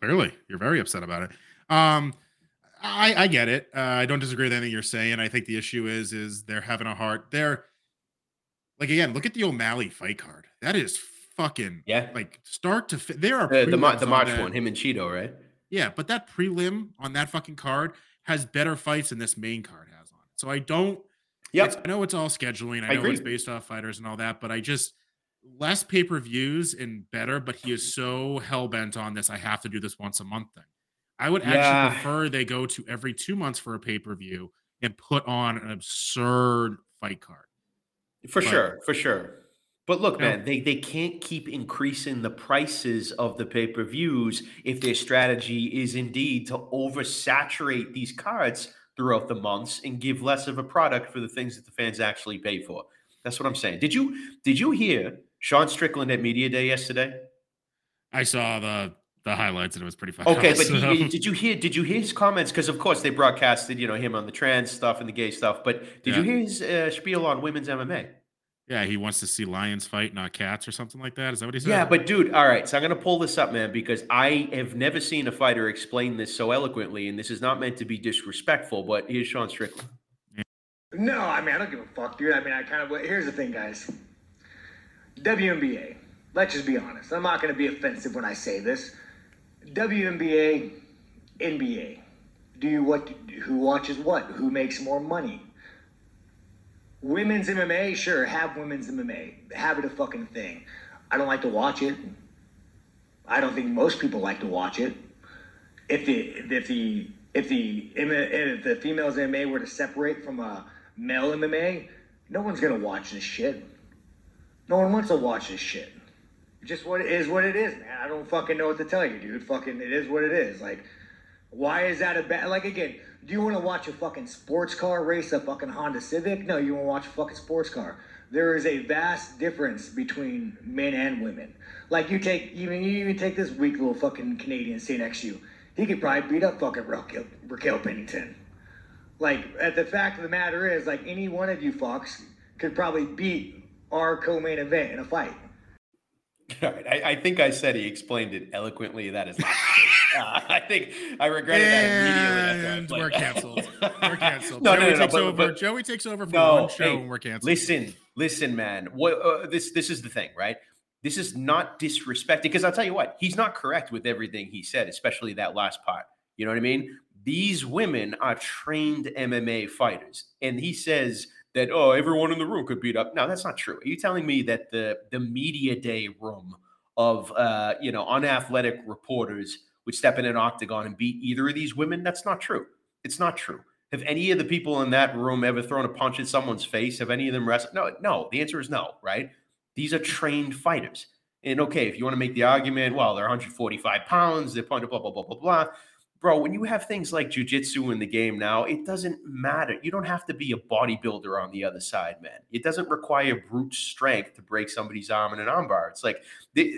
Clearly, you're very upset about it. Um, I, I get it. Uh, I don't disagree with anything you're saying. I think the issue is, is they're having a heart. They're, like, again, look at the O'Malley fight card. That is fucking, yeah. like, start to fit. There are uh, the, the, the March on one, him and Cheeto, right? Yeah, but that prelim on that fucking card has better fights than this main card has on it. So I don't, yep. I know it's all scheduling. I, I know agree. It's based off fighters and all that, but I just, less pay-per-views and better, but he is so hell-bent on this, I have to do this once a month thing. I would actually yeah. prefer they go to every two months for a pay-per-view and put on an absurd fight card. For but, sure, for sure. But look, man, know, they, they can't keep increasing the prices of the pay-per-views if their strategy is indeed to oversaturate these cards throughout the months and give less of a product for the things that the fans actually pay for. That's what I'm saying. Did you did you hear Sean Strickland at Media Day yesterday? I saw the the highlights and it was pretty funny. Okay, but he, did you hear did you hear his comments? Because of course they broadcasted, you know, him on the trans stuff and the gay stuff. But did yeah. you hear his uh, spiel on women's M M A? Yeah, he wants to see lions fight, not cats, or something like that. Is that what he said? Yeah, but dude, all right. So I'm gonna pull this up, man, because I have never seen a fighter explain this so eloquently, and this is not meant to be disrespectful. But here's Sean Strickland. No, I mean, I don't give a fuck, dude. I mean, I kind of, here's the thing, guys. W N B A, let's just be honest. I'm not going to be offensive when I say this. W N B A, N B A. Do you what? Who watches what? Who makes more money? Women's M M A, sure, have women's M M A. Have it a fucking thing. I don't like to watch it. I don't think most people like to watch it. If the, if the, if the, if the females M M A were to separate from a male M M A, no one's gonna watch this shit. No one wants to watch this shit. Just what it is, what it is, man. I don't fucking know what to tell you, dude. Fucking, it is what it is. Like, why is that a bad? Like, again, do you want to watch a fucking sports car race a fucking Honda Civic? No, you want to watch a fucking sports car. There is a vast difference between men and women. Like, you take even you even take this weak little fucking Canadian sitting next to you. He could probably beat up fucking Raquel, Raquel Pennington. Like, at the fact of the matter is, like, any one of you fucks could probably beat our co-main event in a fight. All right. I, I think I said he explained it eloquently. That is not true. uh, I think I regretted and that immediately. We're canceled. We're canceled. no, Joey no, no, takes no, but, over. But, Joey takes over for no, one show hey, and we're canceled. Listen, listen, man. What, uh, this, this is the thing, right? This is not disrespect, because I'll tell you what, he's not correct with everything he said, especially that last part. You know what I mean? These women are trained M M A fighters. And he says that, oh, everyone in the room could beat up. No, that's not true. Are you telling me that the, the media day room of, uh, you know, unathletic reporters would step in an octagon and beat either of these women? That's not true. It's not true. Have any of the people in that room ever thrown a punch at someone's face? Have any of them wrestled? No, no. The answer is no, right? These are trained fighters. And okay, if you want to make the argument, well, they're one forty-five pounds, they're blah, blah, blah, blah, blah, blah. Bro, when you have things like jiu-jitsu in the game now, it doesn't matter. You don't have to be a bodybuilder on the other side, man. It doesn't require brute strength to break somebody's arm in an armbar. It's like, they,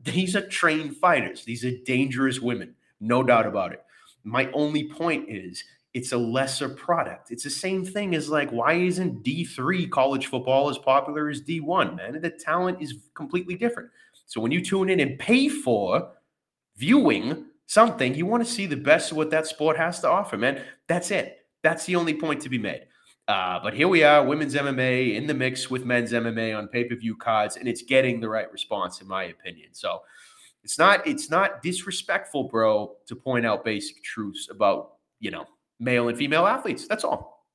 these are trained fighters. These are dangerous women, no doubt about it. My only point is, it's a lesser product. It's the same thing as, like, why isn't D three college football as popular as D one, man? The talent is completely different. So when you tune in and pay for viewing something, you want to see the best of what that sport has to offer, man. That's it. That's the only point to be made. Uh, but here we are, women's M M A in the mix with men's M M A on pay-per-view cards, and it's getting the right response, in my opinion. So it's not, it's not disrespectful, bro, to point out basic truths about, you know, male and female athletes. That's all.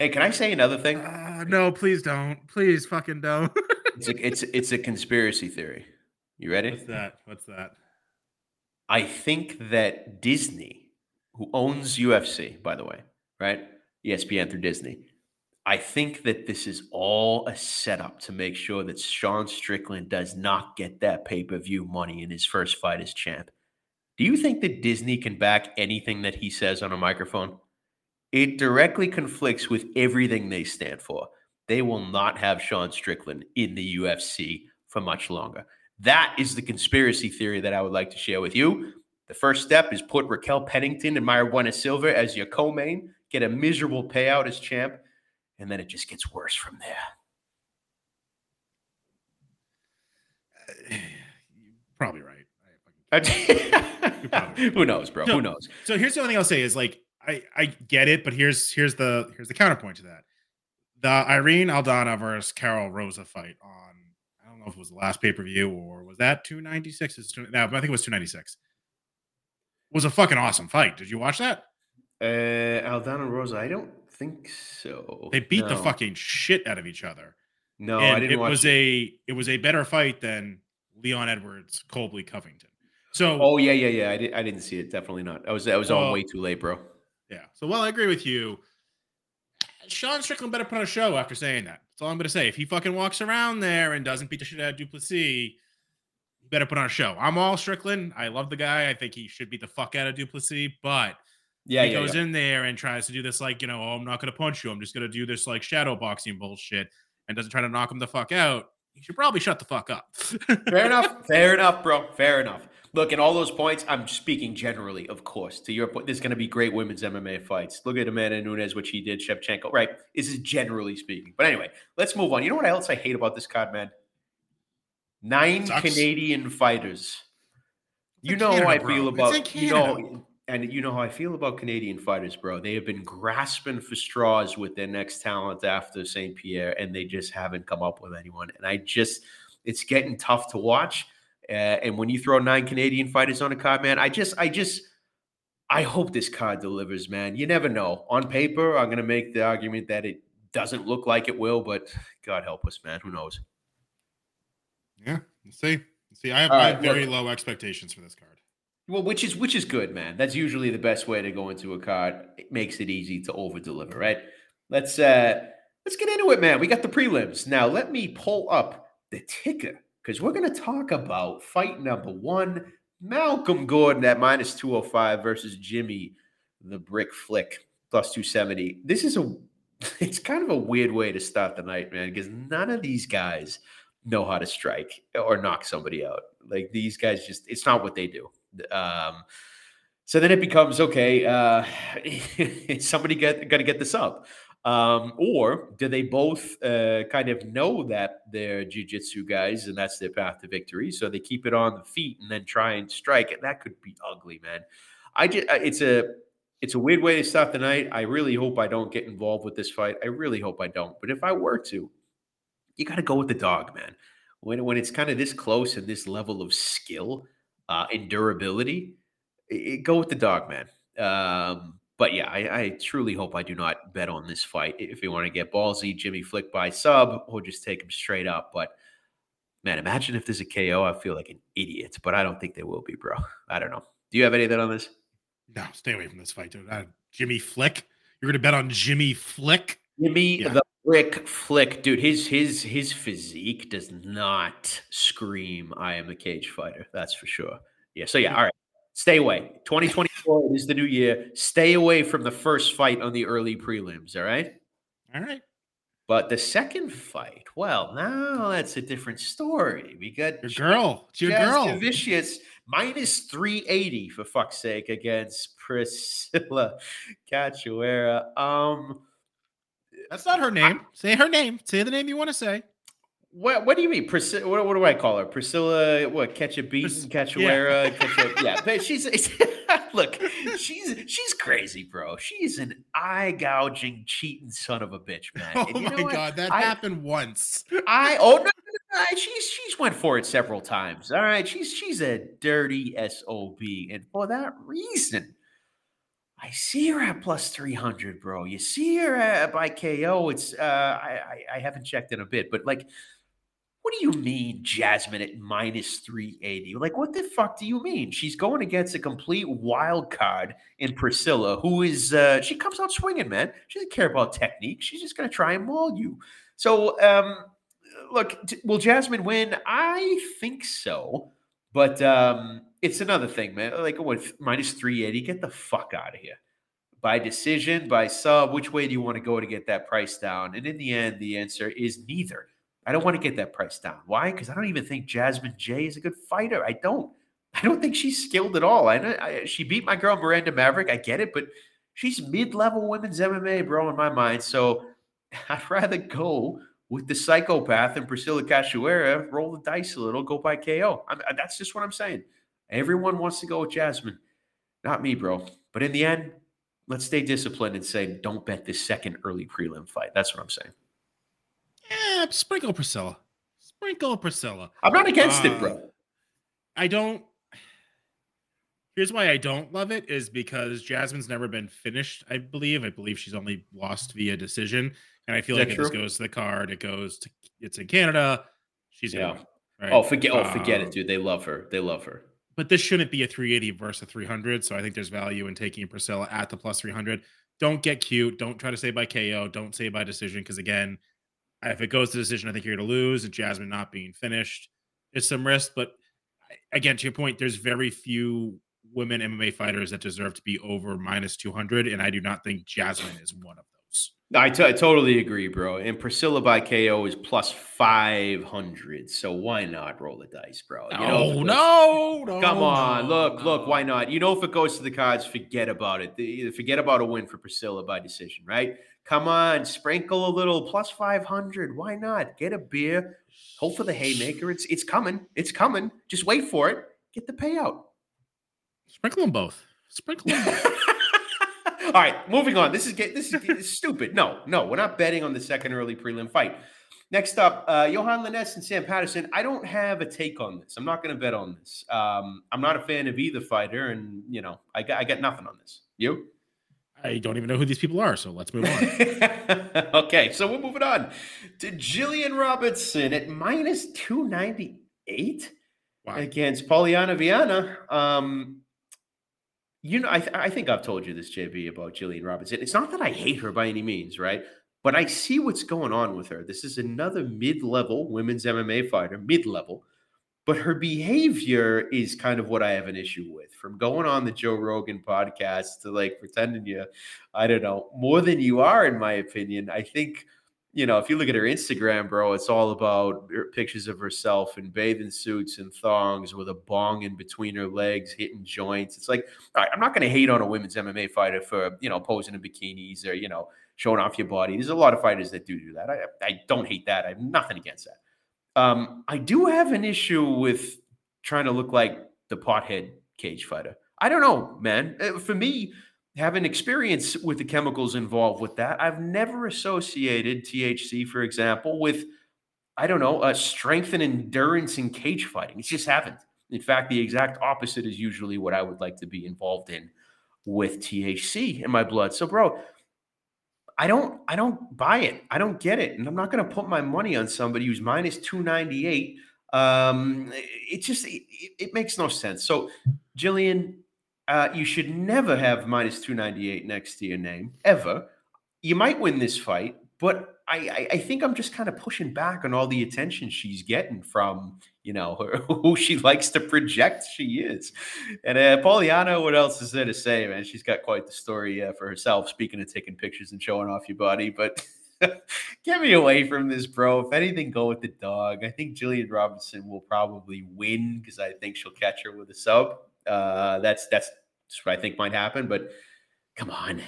Hey, can I say another thing? Uh, no, please don't. Please fucking don't. it's, a, it's, it's a conspiracy theory. You ready? What's that? What's that? I think that Disney, who owns U F C, by the way, right? E S P N through Disney. I think that this is all a setup to make sure that Sean Strickland does not get that pay-per-view money in his first fight as champ. Do you think that Disney can back anything that he says on a microphone? It directly conflicts with everything they stand for. They will not have Sean Strickland in the U F C for much longer. That is the conspiracy theory that I would like to share with you. The first step is put Raquel Pennington and Mayra Bueno Silva as your co-main, get a miserable payout as champ, and then it just gets worse from there. You're probably right. I fucking probably right. Who knows, bro? So, Who knows? So here's the only thing I'll say is like I, I get it, but here's here's the here's the counterpoint to that. The Irene Aldana versus Carol Rosa fight on, I don't know if it was the last pay-per-view or was that two ninety-six? No, I think it was two ninety-six. It was a fucking awesome fight. Did you watch that? Uh, Aldana Rosa, I don't think so. They beat no. the fucking shit out of each other. No, and I didn't it watch was it. a it was a better fight than Leon Edwards, Colby Covington. So oh yeah, yeah, yeah. I didn't I didn't see it. Definitely not. I was I was well, on way too late, bro. Yeah. So while I agree with you, Sean Strickland better put on a show after saying that. That's all I'm gonna say. If he fucking walks around there and doesn't beat the shit out of Du Plessis, he better put on a show. I'm all Strickland. I love the guy. I think he should beat the fuck out of Du Plessis, but Yeah, he yeah, goes yeah. in there and tries to do this like, you know, oh, I'm not going to punch you. I'm just going to do this like shadow boxing bullshit and doesn't try to knock him the fuck out. You should probably shut the fuck up. Fair enough. Fair enough, bro. Fair enough. Look, in all those points, I'm speaking generally, of course, to your point. There's going to be great women's M M A fights. Look at Amanda Nunes, which he did, Shevchenko, right? This is generally speaking. But anyway, let's move on. You know what else I hate about this card, man? Nine Canadian fighters. You know how I feel about, you know... And you know how I feel about Canadian fighters, bro. They have been grasping for straws with their next talent after Saint Pierre, and they just haven't come up with anyone. And I just, it's getting tough to watch. Uh, and when you throw nine Canadian fighters on a card, man, I just, I just, I hope this card delivers, man. You never know. On paper, I'm going to make the argument that it doesn't look like it will, but God help us, man. Who knows? Yeah, we'll see. We'll see, I have, I have very low expectations for this card. Well, which is which is good, man. That's usually the best way to go into a card. It makes it easy to over-deliver, right? Let's uh, let's get into it, man. We got the prelims. Now, let me pull up the ticker because we're going to talk about fight number one, Malcolm Gordon at minus two oh five versus Jimmy the Brick Flick, plus two seventy. This is a – it's kind of a weird way to start the night, man, because none of these guys know how to strike or knock somebody out. Like, these guys just – it's not what they do. Um, so then it becomes, okay, uh, is somebody get, gonna get this up? Um, or do they both uh, kind of know that they're jiu-jitsu guys and that's their path to victory? So they keep it on the feet and then try and strike it. That could be ugly, man. I just, it's a, it's a weird way to start the night. I really hope I don't get involved with this fight. I really hope I don't. But if I were to, you got to go with the dog, man. When, when it's kind of this close and this level of skill, Uh, and durability, it, it, go with the dog, man. Um, but yeah, I, I truly hope I do not bet on this fight. If you want to get ballsy, Jimmy Flick by sub, or just take him straight up. But man, imagine if there's a K O, I feel like an idiot. But I don't think there will be, bro. I don't know. Do you have anything on this? No, stay away from this fight, dude. Uh, Jimmy Flick, you're gonna bet on Jimmy Flick? Jimmy yeah. the Brick Flick, dude. His his his physique does not scream, I am a cage fighter. That's for sure. Yeah. So yeah. All right. Stay away. twenty twenty-four is the new year. Stay away from the first fight on the early prelims. All right. All right. But the second fight, well, now that's a different story. We got your girl. It's your girl. Jasudavicius minus three eighty for fuck's sake against Priscilla Cachoeira. Um. That's not her name. I, say her name. Say the name you want to say. What What do you mean? Priscilla, what, what do I call her? Priscilla, what? Cachoeira, Cachoeira. Yeah. yeah, but she's, look, she's she's crazy, bro. She's an eye-gouging, cheating son of a bitch, man. Oh, and you my know God. That I, happened once. I, oh, no, no, no, no. She's, she's went for it several times. All right. She's, she's a dirty S O B. And for that reason, I see her at plus three hundred, bro. You see her at, by K O. It's uh, I, I haven't checked in a bit, but like, what do you mean Jasmine at minus three eighty? Like, what the fuck do you mean? She's going against a complete wild card in Priscilla, who is, uh, she comes out swinging, man. She doesn't care about technique. She's just going to try and maul you. So, um, look, will Jasmine win? I think so. But um, it's another thing, man. Like, what, minus three eighty? Get the fuck out of here. By decision, by sub, which way do you want to go to get that price down? And in the end, the answer is neither. I don't want to get that price down. Why? Because I don't even think Jasmine Jay is a good fighter. I don't. I don't think she's skilled at all. I, I she beat my girl Miranda Maverick. I get it, but she's mid-level women's M M A, bro, in my mind. So I'd rather go with the psychopath and Priscilla Cachoeira, roll the dice a little, go by K O. I'm, that's just what I'm saying. Everyone wants to go with Jasmine. Not me, bro. But in the end, let's stay disciplined and say, don't bet this second early prelim fight. That's what I'm saying. Yeah, sprinkle Priscilla. Sprinkle Priscilla. I'm not against uh, it, bro. I don't. Here's why I don't love it is because Jasmine's never been finished, I believe. I believe she's only lost via decision. And I feel like true? It just goes to the card. It goes to, it's in Canada. She's yeah. Going, right? Oh, forget um, oh, forget it, dude. They love her. They love her. But this shouldn't be a three eighty versus a three hundred. So I think there's value in taking Priscilla at the plus three hundred. Don't get cute. Don't try to say by K O. Don't say by decision. Because again, if it goes to decision, I think you're going to lose. And Jasmine not being finished is some risk. But again, to your point, there's very few women M M A fighters that deserve to be over minus two hundred. And I do not think Jasmine is one of those. I, t- I totally agree, bro. And Priscilla by K O is plus five hundred. So why not roll the dice, bro? You no, know, no, no. Come on. No, look, no. look, why not? You know, if it goes to the cards, forget about it. The, forget about a win for Priscilla by decision, right? Come on, sprinkle a little plus five hundred. Why not? Get a beer. Hope for the haymaker. It's it's coming. It's coming. Just wait for it. Get the payout. Sprinkle them both. Sprinkle them both. All right, moving on. This is get this is, this is stupid. No, no, we're not betting on the second early prelim fight. Next up, uh, Johan Liness and Sam Patterson. I don't have a take on this. I'm not going to bet on this. Um, I'm not a fan of either fighter, and you know, I got I got nothing on this. You? I don't even know who these people are, so let's move on. Okay, so we're moving on to Jillian Robertson at minus two ninety-eight wow. against Polyana Viana. Um, You know, I, th- I think I've told you this, J B, about Jillian Robertson. It's not that I hate her by any means, right? But I see what's going on with her. This is another mid-level women's M M A fighter, mid-level. But her behavior is kind of what I have an issue with. From going on the Joe Rogan podcast to, like, pretending you, I don't know, more than you are, in my opinion. I think, you know, if you look at her Instagram, bro, it's all about pictures of herself in bathing suits and thongs with a bong in between her legs, hitting joints. It's like, all right, I'm not going to hate on a women's M M A fighter for, you know, posing in bikinis or, you know, showing off your body. There's a lot of fighters that do do that. I, I don't hate that. I have nothing against that. Um, I do have an issue with trying to look like the pothead cage fighter. I don't know, man. For me, having experience with the chemicals involved with that, I've never associated T H C, for example, with, I don't know, a strength and endurance in cage fighting. It just haven't. In fact, the exact opposite is usually what I would like to be involved in with T H C in my blood. So, bro, I don't, I don't buy it. I don't get it. And I'm not going to put my money on somebody who's minus two ninety-eight. Um, it just, it, it makes no sense. So, Jillian, Uh, you should never have minus two ninety-eight next to your name, ever. You might win this fight, but I, I, I think I'm just kind of pushing back on all the attention she's getting from, you know, her, who she likes to project she is. And uh, Polyana, what else is there to say, man? She's got quite the story uh, for herself, speaking of taking pictures and showing off your body. But get me away from this, bro. If anything, go with the dog. I think Jillian Robertson will probably win because I think she'll catch her with a sub. Uh, that's that's that's what I think might happen, but come on,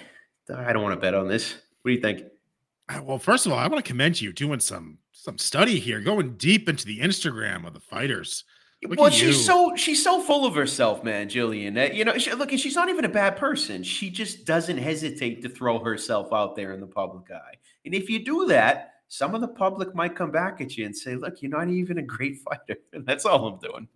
I don't want to bet on this. What do you think? Well, first of all, I want to commend you doing some some study here, going deep into the Instagram of the fighters. Look well, she's you. so she's so full of herself, man, Jillian. You know, she, look, she's not even a bad person. She just doesn't hesitate to throw herself out there in the public eye. And if you do that, some of the public might come back at you and say, "Look, you're not even a great fighter." And that's all I'm doing.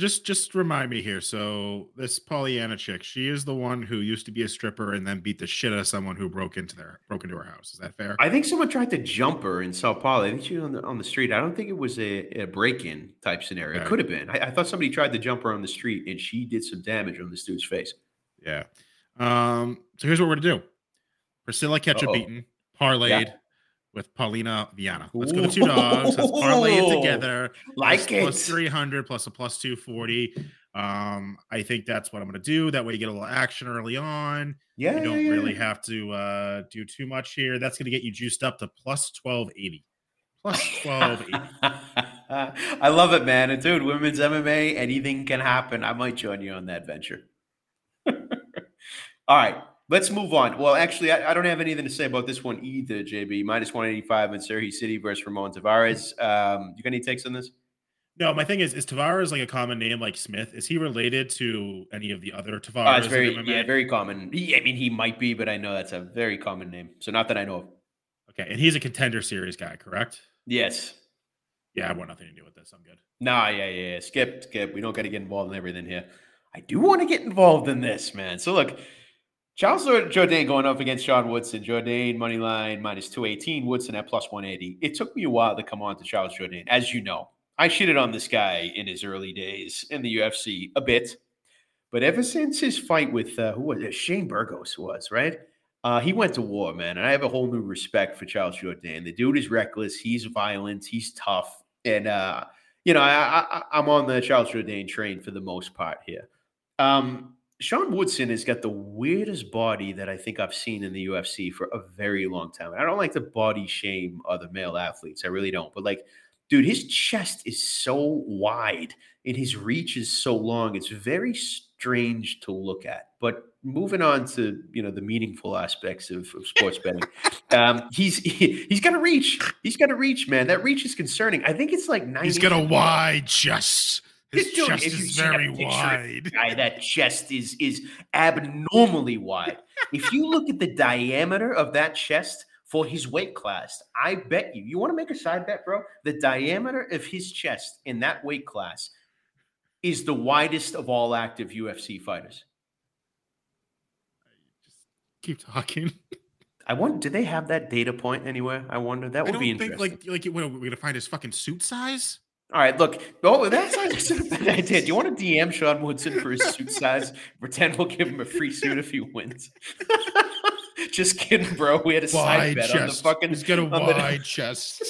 just just remind me here. So this Pollyanna chick, she is the one who used to be a stripper and then beat the shit out of someone who broke into their broke into her house. Is that fair? I think someone tried to jump her in Sao Paulo. I think she was on the, on the street. I don't think it was a, a break-in type scenario. Right. It could have been. I, I thought somebody tried to jump her on the street and she did some damage on this dude's face. Yeah. Um, so here's what we're going to do. Priscilla Ketchup-Eaton parlayed yeah. with Paulina Viana. Let's go to two dogs. Let's parlay it together. Like plus, it. Plus three hundred, plus a plus two forty. Um, I think that's what I'm going to do. That way you get a little action early on. Yeah, you don't yeah, really yeah. have to uh, do too much here. That's going to get you juiced up to plus twelve eighty. Plus twelve eighty. I love it, man. And dude, women's M M A, anything can happen. I might join you on that venture. All right. Let's move on. Well, actually, I, I don't have anything to say about this one either, J B. Minus one eighty-five in Cerhi City versus Ramon Tavares. Um, you got any takes on this? No, my thing is, is Tavares like a common name like Smith? Is he related to any of the other Tavares? Uh, it's very, yeah, very common. He, I mean, he might be, but I know that's a very common name. So not that I know of. Okay, and he's a Contender Series guy, correct? Yes. Yeah, I want nothing to do with this. I'm good. Nah, yeah, yeah, yeah. Skip, skip. We don't got to get involved in everything here. I do want to get involved in this, man. So look... Charles Jourdain going up against Sean Woodson. Jourdain, money line, minus two eighteen. Woodson at plus one eighty. It took me a while to come on to Charles Jourdain. As you know, I shitted on this guy in his early days in the U F C a bit. But ever since his fight with, uh, who was it? Shane Burgos was, right? Uh, he went to war, man. And I have a whole new respect for Charles Jourdain. The dude is reckless. He's violent. He's tough. And, uh, you know, I, I, I'm on the Charles Jourdain train for the most part here. Um Sean Woodson has got the weirdest body that I think I've seen in the U F C for a very long time. I don't like to body shame other male athletes. I really don't. But, like, dude, his chest is so wide and his reach is so long. It's very strange to look at. But moving on to, you know, the meaningful aspects of, of sports betting, um, he's he, he's got a reach. He's got a reach, man. That reach is concerning. I think it's like ninety. He's got a wide chest. His dude, chest is very wide. Guy, that chest is is abnormally wide. If you look at the diameter of that chest for his weight class, I bet you, you want to make a side bet, bro? The diameter of his chest in that weight class is the widest of all active U F C fighters. Just keep talking. I wonder, do they have that data point anywhere? I wonder. That would be interesting. I don't think, like, like, we're going to find his fucking suit size? All right, look. Oh, that's not a bad idea. Do you want to D M Sean Woodson for his suit size? Pretend we'll give him a free suit if he wins. Just kidding, bro. We had a wide side bet chest. On the fucking. He's got a wide the, chest.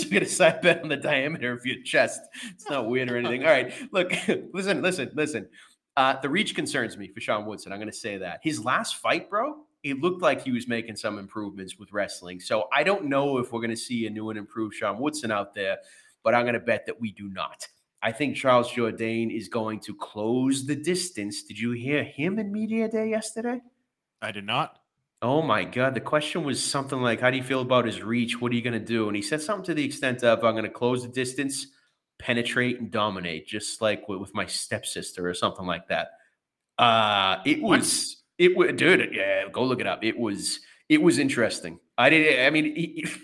We're gonna side bet on the diameter of your chest. It's not weird or anything. All right, look, listen, listen, listen. Uh, the reach concerns me for Sean Woodson. I'm gonna say that his last fight, bro. It looked like he was making some improvements with wrestling. So I don't know if we're gonna see a new and improved Sean Woodson out there. But I'm going to bet that we do not. I think Charles Jourdain is going to close the distance. Did you hear him in Media Day yesterday? I did not. Oh, my God. The question was something like, how do you feel about his reach? What are you going to do? And he said something to the extent of, I'm going to close the distance, penetrate, and dominate, just like with my stepsister or something like that. Uh, it was – it was, dude, yeah, go look it up. It was it was interesting. I didn't – I mean he, –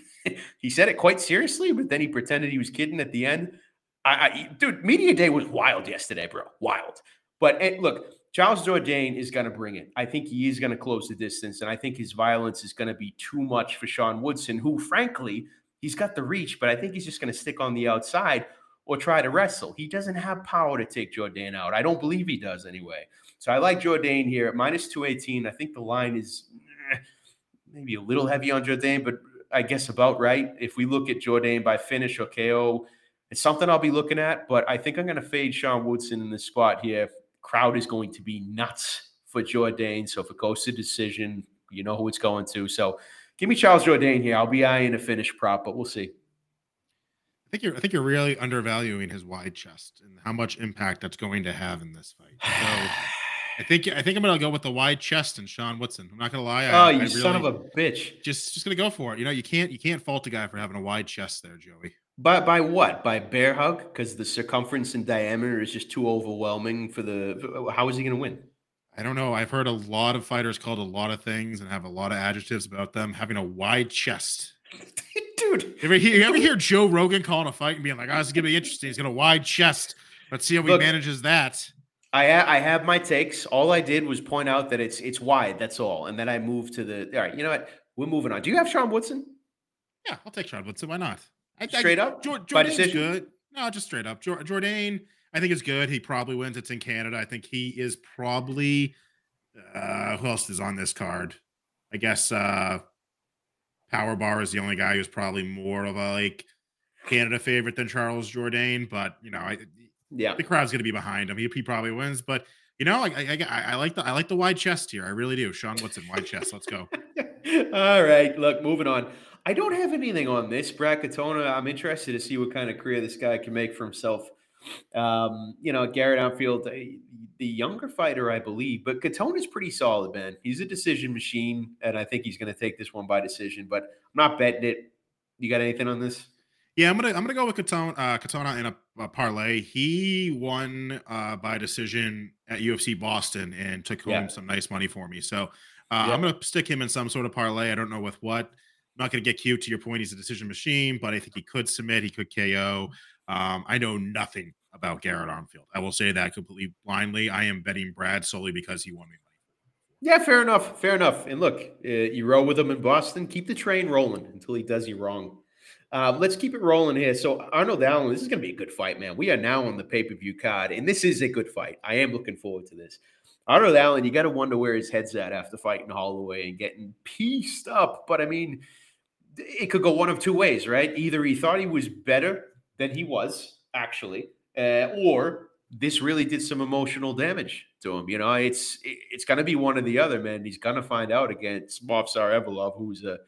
he said it quite seriously, but then he pretended he was kidding at the end. I, I dude, Media Day was wild yesterday, bro. Wild. But it, look, Charles Jourdain is going to bring it. I think he is going to close the distance, and I think his violence is going to be too much for Sean Woodson, who, frankly, he's got the reach, but I think he's just going to stick on the outside or try to wrestle. He doesn't have power to take Jourdain out. I don't believe he does anyway. So I like Jourdain here at minus two eighteen. I think the line is maybe a little heavy on Jourdain, but I guess about right. If we look at Jourdain by finish or K O, it's something I'll be looking at, but I think I'm going to fade Sean Woodson in this spot here. Crowd is going to be nuts for Jourdain. So if it goes to decision, you know who it's going to. So give me Charles Jourdain here. I'll be eyeing a finish prop, but we'll see. I think you're, I think you're really undervaluing his wide chest and how much impact that's going to have in this fight. So I think I think I'm gonna go with the wide chest and Sean Woodson. I'm not gonna lie. I, oh, you I really, son of a bitch! Just just gonna go for it. You know, you can't you can't fault a guy for having a wide chest there, Joey. By by what? By bear hug? Because the circumference and diameter is just too overwhelming for the. How is he gonna win? I don't know. I've heard a lot of fighters called a lot of things and have a lot of adjectives about them having a wide chest. Dude, you ever, hear, you ever hear Joe Rogan calling a fight and being like, "Oh, this is gonna be interesting. He's got a wide chest." Let's see how Look, he manages that. I ha- I have my takes. All I did was point out that it's it's wide. That's all. And then I moved to the. All right. You know what? We're moving on. Do you have Sean Woodson? Yeah, I'll take Sean Woodson. Why not? I, straight I, up. Jor- By decision? Good. No, just straight up. Jor- Jourdain, I think, is good. He probably wins. It's in Canada. I think he is probably. Uh, who else is on this card? I guess uh, Power Bar is the only guy who's probably more of a like Canada favorite than Charles Jourdain, but you know, I, yeah, the crowd's going to be behind him. He, he probably wins, but you know, I, I, I, I like the I like the wide chest here. I really do. Sean Woodson, wide chest. Let's go. All right, look, moving on. I don't have anything on this Bracketona. I'm interested to see what kind of career this guy can make for himself. Um, you know, Garrett Outfield, the younger fighter, I believe, but Catone is pretty solid, man. He's a decision machine, and I think he's going to take this one by decision, but I'm not betting it. You got anything on this? Yeah, I'm going to, I'm going to go with Catone, uh, Catona in a, a parlay. He won, uh, by decision at U F C Boston and took home yeah. some nice money for me. So, uh, yeah. I'm going to stick him in some sort of parlay. I don't know with what. I'm not going to get cute to your point. He's a decision machine, but I think he could submit. He could K O. Um, I know nothing about Garrett Armfield. I will say that completely blindly. I am betting Brad solely because he won me money. Yeah, fair enough. Fair enough. And look, uh, you row with him in Boston. Keep the train rolling until he does you wrong. Uh, let's keep it rolling here. So Arnold Allen, this is going to be a good fight, man. We are now on the pay-per-view card, and this is a good fight. I am looking forward to this. Arnold Allen, you got to wonder where his head's at after fighting Holloway and getting pieced up. But, I mean, it could go one of two ways, right? Either he thought he was better than he was, actually, uh, or this really did some emotional damage to him. You know, it's it's going to be one or the other, man. He's going to find out against Movsar Evloev, who's a –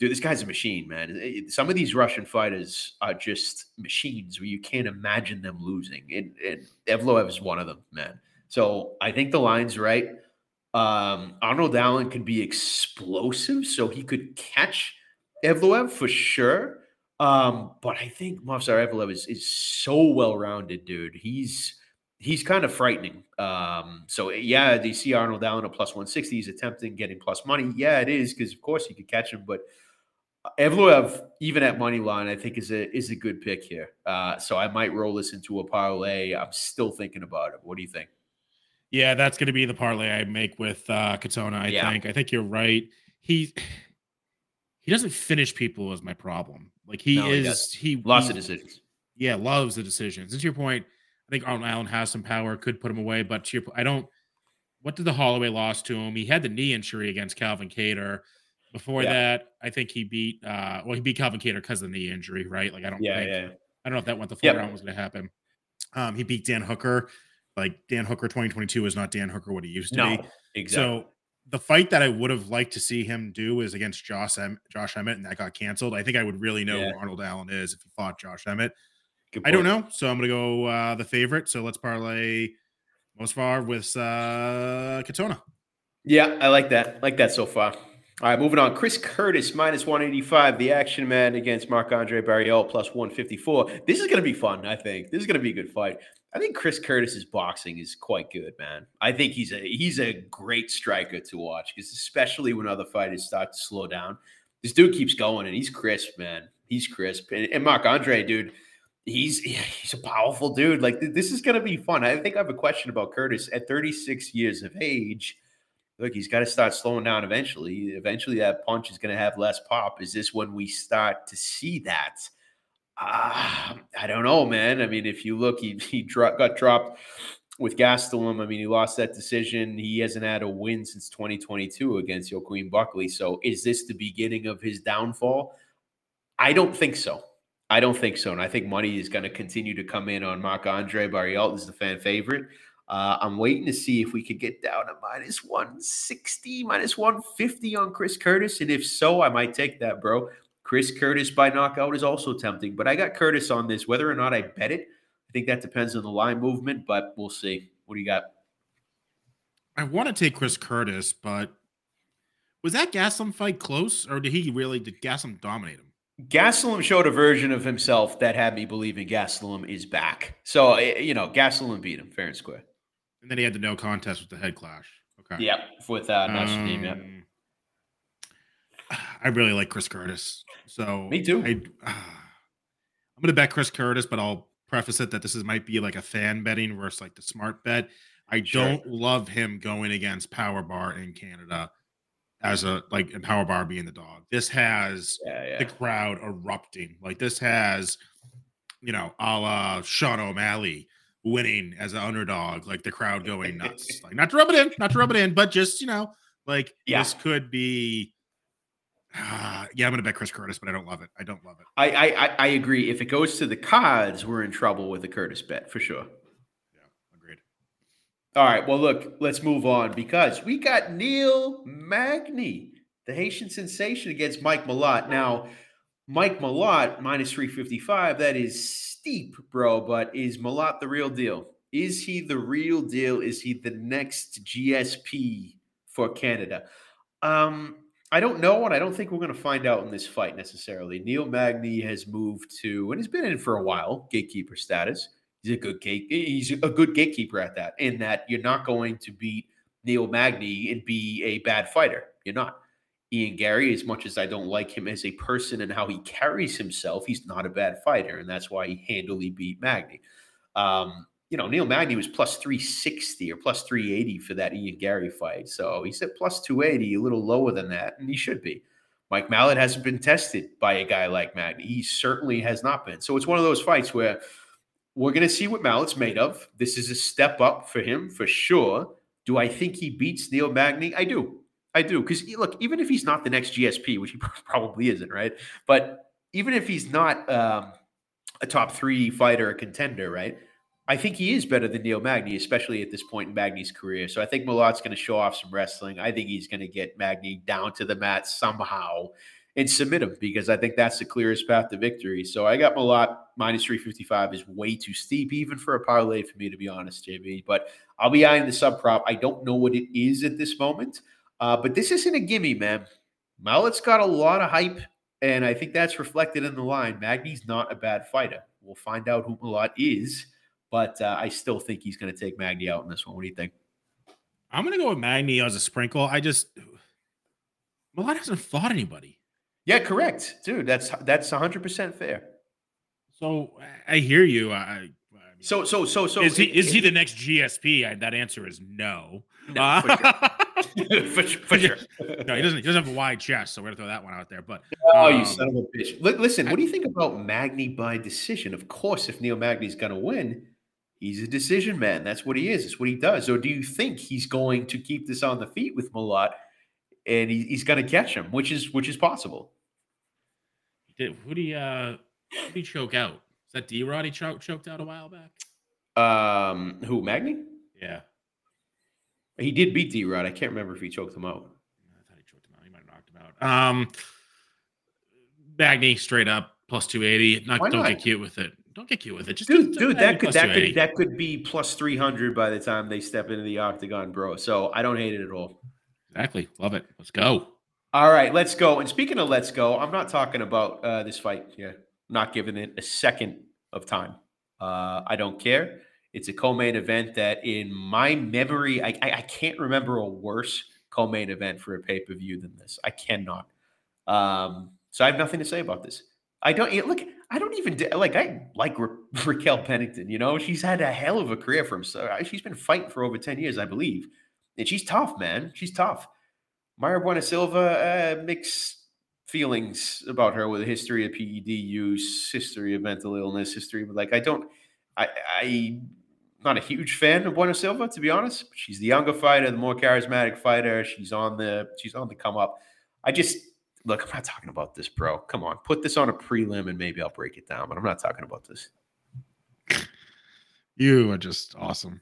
dude, this guy's a machine, man. Some of these Russian fighters are just machines where you can't imagine them losing. And, and Evloev is one of them, man. So I think the line's right. Um, Arnold Allen can be explosive, so he could catch Evloev for sure. Um, but I think Movsar Evloev is, is so well-rounded, dude. He's he's kind of frightening. Um, so, yeah, do you see Arnold Allen at plus one sixty? He's attempting getting plus money. Yeah, it is because, of course, you could catch him. But Evloev, even at money line, I think is a is a good pick here. Uh, so I might roll this into a parlay. I'm still thinking about it. What do you think? Yeah, that's going to be the parlay I make with uh, Katona, I yeah. think. I think you're right. He he doesn't finish people is my problem. Like, he no, is... he, he Lots he, of decisions. Yeah, loves the decisions. And to your point, I think Arnold Allen has some power, could put him away, but to your point, I don't... What did the Holloway loss to him? He had the knee injury against Calvin Kattar. Before yeah. that, I think he beat... Uh, well, he beat Calvin Kattar because of the knee injury, right? Like, I don't yeah, think... Yeah. I don't know if that went the full yep. round was going to happen. Um, he beat Dan Hooker. Like, Dan Hooker twenty twenty-two is not Dan Hooker what he used to no, be. Exactly. So the fight that I would have liked to see him do is against Josh em- Josh Emmett, and that got canceled. I think I would really know yeah. who Arnold Allen is if he fought Josh Emmett. I don't know, so I'm going to go uh, the favorite. So let's parlay Movsar with uh, Katona. Yeah, I like that. like that so far. All right, moving on. Chris Curtis, minus one eighty-five, the action man against Marc-Andre Barrial, plus one fifty-four. This is going to be fun, I think. This is going to be a good fight. I think Chris Curtis's boxing is quite good, man. I think he's a he's a great striker to watch, because especially when other fighters start to slow down, this dude keeps going, and he's crisp, man. He's crisp. And, and Marc-Andre, dude, he's he's a powerful dude. Like, th- this is going to be fun. I think I have a question about Curtis. At thirty-six years of age, look, he's got to start slowing down eventually. Eventually, that punch is going to have less pop. Is this when we start to see that? Uh, I don't know, man. I mean, if you look, he, he dro- got dropped with Gastelum. I mean, he lost that decision. He hasn't had a win since twenty twenty-two against Joaquin Buckley. So is this the beginning of his downfall? I don't think so. I don't think so. And I think money is going to continue to come in on Marc-Andre Barrial. This is the fan favorite. Uh, I'm waiting to see if we could get down to minus one sixty, minus one fifty on Chris Curtis. And if so, I might take that, bro. Chris Curtis by knockout is also tempting, but I got Curtis on this. Whether or not I bet it, I think that depends on the line movement, but we'll see. What do you got? I want to take Chris Curtis, but was that Gaslam fight close, or did he really, did Gaslam dominate him? Gastelum showed a version of himself that had me believing Gastelum is back. So, you know, Gastelum beat him fair and square. And then he had the no contest with the head clash. Okay. Yep. With uh, Nassim, um, yep. I really like Chris Curtis. So me too. I, uh, I'm going to bet Chris Curtis, but I'll preface it that this is might be like a fan betting versus like the smart bet. I sure. don't love him going against Power Bar in Canada as a like and Power Bar being the dog. This has yeah, yeah. the crowd erupting. Like this has, you know, a la Sean O'Malley winning as an underdog, like the crowd going nuts. Like not to rub it in, not to rub it in, but just, you know, like yeah. this could be Uh, yeah, I'm going to bet Chris Curtis, but I don't love it. I don't love it. I, I I agree. If it goes to the Cods, we're in trouble with the Curtis bet for sure. Yeah, agreed. All right. Well, look, let's move on because we got Neil Magny, the Haitian sensation, against Mike Malott. Now, Mike Malott, minus three fifty-five. That is steep, bro. But is Malott the real deal? Is he the real deal? Is he the next G S P for Canada? Um... I don't know, and I don't think we're going to find out in this fight necessarily. Neil Magny has moved to, and he's been in for a while, gatekeeper status. He's a good gate, he's a good gatekeeper at that, in that you're not going to beat Neil Magny and be a bad fighter. You're not. Ian Gary, as much as I don't like him as a person and how he carries himself, he's not a bad fighter, and that's why he handily beat Magny. Um, you know, Neil Magny was plus three sixty or plus three eighty for that Ian Gary fight. So he's at plus two eighty, a little lower than that, and he should be. Mike Malott hasn't been tested by a guy like Magny. He certainly has not been. So it's one of those fights where we're going to see what Mallett's made of. This is a step up for him for sure. Do I think he beats Neil Magny? I do. I do. Because, look, even if he's not the next G S P, which he probably isn't, right? But even if he's not um, a top three fighter, a contender, right? I think he is better than Neil Magny, especially at this point in Magny's career. So I think Malott's going to show off some wrestling. I think he's going to get Magny down to the mat somehow and submit him because I think that's the clearest path to victory. So I got Malott minus three fifty-five is way too steep, even for a parlay for me, to be honest, J B. But I'll be eyeing the sub prop. I don't know what it is at this moment, uh, but this isn't a gimme, man. Mallett's got a lot of hype, and I think that's reflected in the line. Magny's not a bad fighter. We'll find out who Malott is. But uh, I still think he's going to take Magny out in this one. What do you think? I'm going to go with Magny as a sprinkle. I just – Malott hasn't fought anybody. Yeah, correct. Dude, that's that's one hundred percent fair. So, I hear you. I, I mean, so, so, so, so. Is he it, is it, he the next G S P? I, that answer is no. No, uh, for sure. for, for sure. No, he doesn't, he doesn't have a wide chest, so we're going to throw that one out there. But oh, um, you son of a bitch. L- listen, I, what do you think about Magny by decision? Of course, if Neil Magny's going to win – he's a decision man. That's what he is. It's what he does. Or do you think he's going to keep this on the feet with Malott and he, he's going to catch him, which is which is possible? Did who did he, uh, who did he choke out? Is that D-Rod he cho- choked out a while back? Um, who, Magny? Yeah. He did beat D-Rod. I can't remember if he choked him out. I thought he choked him out. He might have knocked him out. Um, Magny straight up, plus two eighty. Not, don't not? get cute with it. Don't get cute with it. Just dude, dude that could that could that could be plus three hundred by the time they step into the octagon, bro. So I don't hate it at all. Exactly. Love it. Let's go. All right, let's go. And speaking of let's go, I'm not talking about uh, this fight here. I'm not giving it a second of time. Uh, I don't care. It's a co-main event that in my memory, I, I, I can't remember a worse co-main event for a pay-per-view than this. I cannot. Um, so I have nothing to say about this. I don't – look – I don't even – like, I like Ra- Raquel Pennington, you know? She's had a hell of a career for herself. She's been fighting for over ten years, I believe. And she's tough, man. She's tough. Mayra Bueno Silva, uh, mixed feelings about her with a history of P E D use, history of mental illness, history – but, like, I don't I, – I'm not a huge fan of Bueno Silva, to be honest. She's the younger fighter, the more charismatic fighter. She's on the – she's on the come up. I just – look, I'm not talking about this, bro. Come on. Put this on a prelim and maybe I'll break it down, but I'm not talking about this. You are just awesome.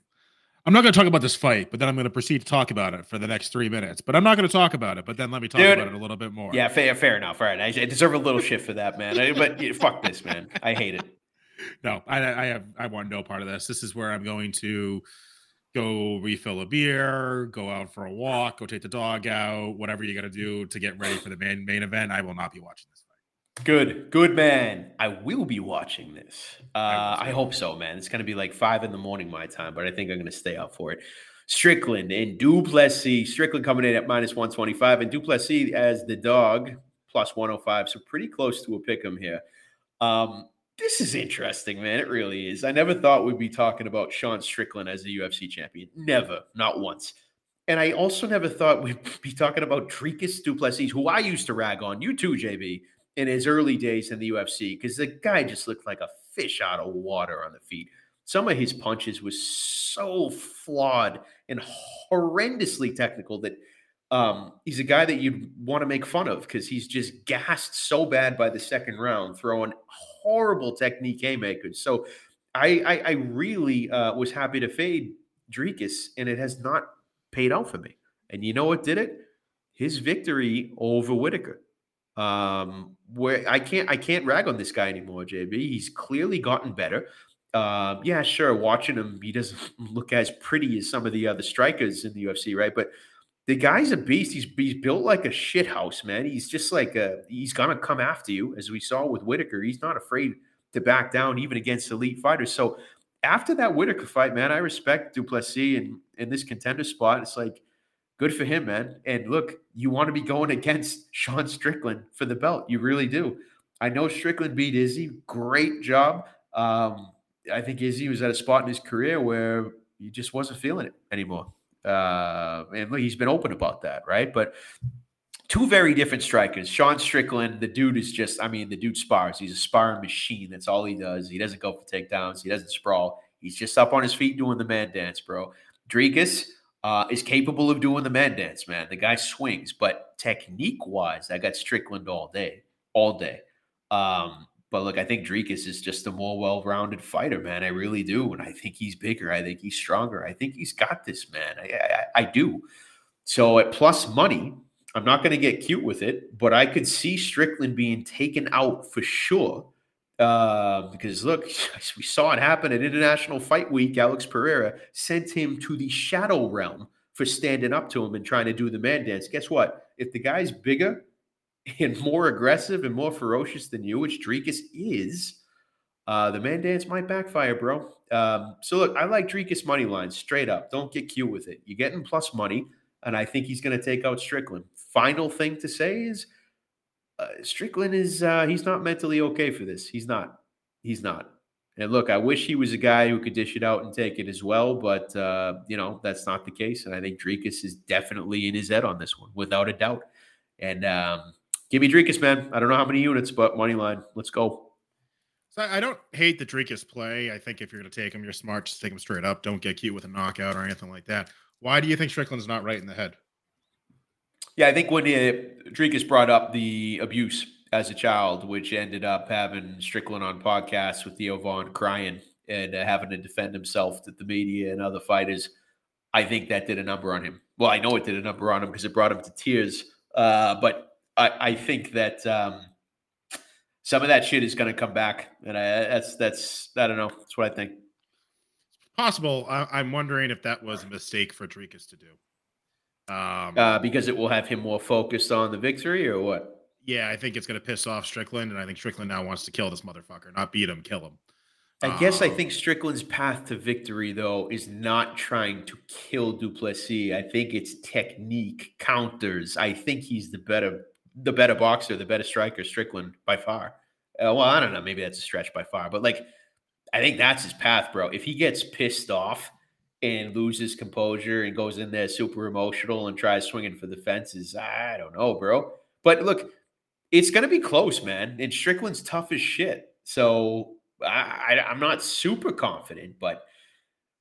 I'm not going to talk about this fight, but then I'm going to proceed to talk about it for the next three minutes. But I'm not going to talk about it, but then let me talk Dude, about it a little bit more. Yeah, fair, fair enough. All right. I, I deserve a little shit for that, man. I, but yeah, fuck this, man. I hate it. No, I, I, have, I want no part of this. This is where I'm going to go refill a beer, go out for a walk, go take the dog out, whatever you got to do to get ready for the main main event. I will not be watching this fight. Good. Good, man. I will be watching this. Uh, I, I hope so, man. It's going to be like five in the morning my time, but I think I'm going to stay up for it. Strickland and Du Plessis. Strickland coming in at minus one twenty-five, and Du Plessis as the dog, plus one oh five. So pretty close to a pick 'em here. Um, this is interesting, man. It really is. I never thought we'd be talking about Sean Strickland as a U F C champion. Never. Not once. And I also never thought we'd be talking about Dricus du Plessis, who I used to rag on, you too, J B, in his early days in the U F C, because the guy just looked like a fish out of water on the feet. Some of his punches was so flawed and horrendously technical that um, he's a guy that you'd want to make fun of because he's just gassed so bad by the second round, throwing horrible technique haymakers. So I, I, I really uh, was happy to fade Dricus, and it has not paid out for me. And you know what did it? His victory over Whitaker. Um, where I can't, I can't rag on this guy anymore, J B. He's clearly gotten better. Um, yeah, sure. Watching him, he doesn't look as pretty as some of the other strikers in the U F C, right? But the guy's a beast. He's, he's built like a shit house, man. He's just like a, he's going to come after you. As we saw with Whitaker, he's not afraid to back down even against elite fighters. So after that Whitaker fight, man, I respect du Plessis and in this contender spot. It's like, good for him, man. And look, you want to be going against Sean Strickland for the belt. You really do. I know Strickland beat Izzy. Great job. Um, I think Izzy was at a spot in his career where he just wasn't feeling it anymore. Uh, and look, he's been open about that, right? But two very different strikers. Sean Strickland, the dude is just, I mean, the dude spars. He's a sparring machine. That's all he does. He doesn't go for takedowns. He doesn't sprawl. He's just up on his feet doing the man dance, bro. Dricus Uh, is capable of doing the man dance, man. The guy swings, but technique-wise, I got Strickland all day, all day. Um, but look, I think Dricus is just a more well-rounded fighter, man. I really do, and I think he's bigger. I think he's stronger. I think he's got this, man. I, I, I do. So at plus money, I'm not going to get cute with it, but I could see Strickland being taken out for sure. Uh, because, look, we saw it happen at International Fight Week. Alex Pereira sent him to the shadow realm for standing up to him and trying to do the man dance. Guess what? If the guy's bigger and more aggressive and more ferocious than you, which Dricus is, uh, the man dance might backfire, bro. Um, so, look, I like Dricus' money line straight up. Don't get cute with it. You're getting plus money, and I think he's going to take out Strickland. Final thing to say is, Uh, Strickland is, uh, he's not mentally okay for this. He's not. He's not. And look, I wish he was a guy who could dish it out and take it as well, but, uh, you know, that's not the case. And I think Dricus is definitely in his head on this one, without a doubt. And um, give me Dricus, man. I don't know how many units, but money line. Let's go. So I don't hate the Dricus play. I think if you're going to take him, you're smart. Just take him straight up. Don't get cute with a knockout or anything like that. Why do you think Strickland's not right in the head? Yeah, I think when uh, Dricus brought up the abuse as a child, which ended up having Strickland on podcasts with Theo Vaughn crying and uh, having to defend himself to the media and other fighters, I think that did a number on him. Well, I know it did a number on him because it brought him to tears. Uh, but I, I think that um, some of that shit is going to come back. And I, that's, that's, I don't know. That's what I think. It's possible. I, I'm wondering if that was a mistake for Dricus to do. Um, uh, because it will have him more focused on the victory or what? Yeah, I think it's going to piss off Strickland, and I think Strickland now wants to kill this motherfucker, not beat him, kill him. I um, guess I think Strickland's path to victory, though, is not trying to kill du Plessis. I think it's technique, counters. I think he's the better the better boxer, the better striker, Strickland, by far. Uh, well, I don't know. Maybe that's a stretch by far. But, like, I think that's his path, bro. If he gets pissed off and loses composure and goes in there super emotional and tries swinging for the fences, I don't know, bro. But look, it's going to be close, man. And Strickland's tough as shit. So I, I, I'm not super confident, but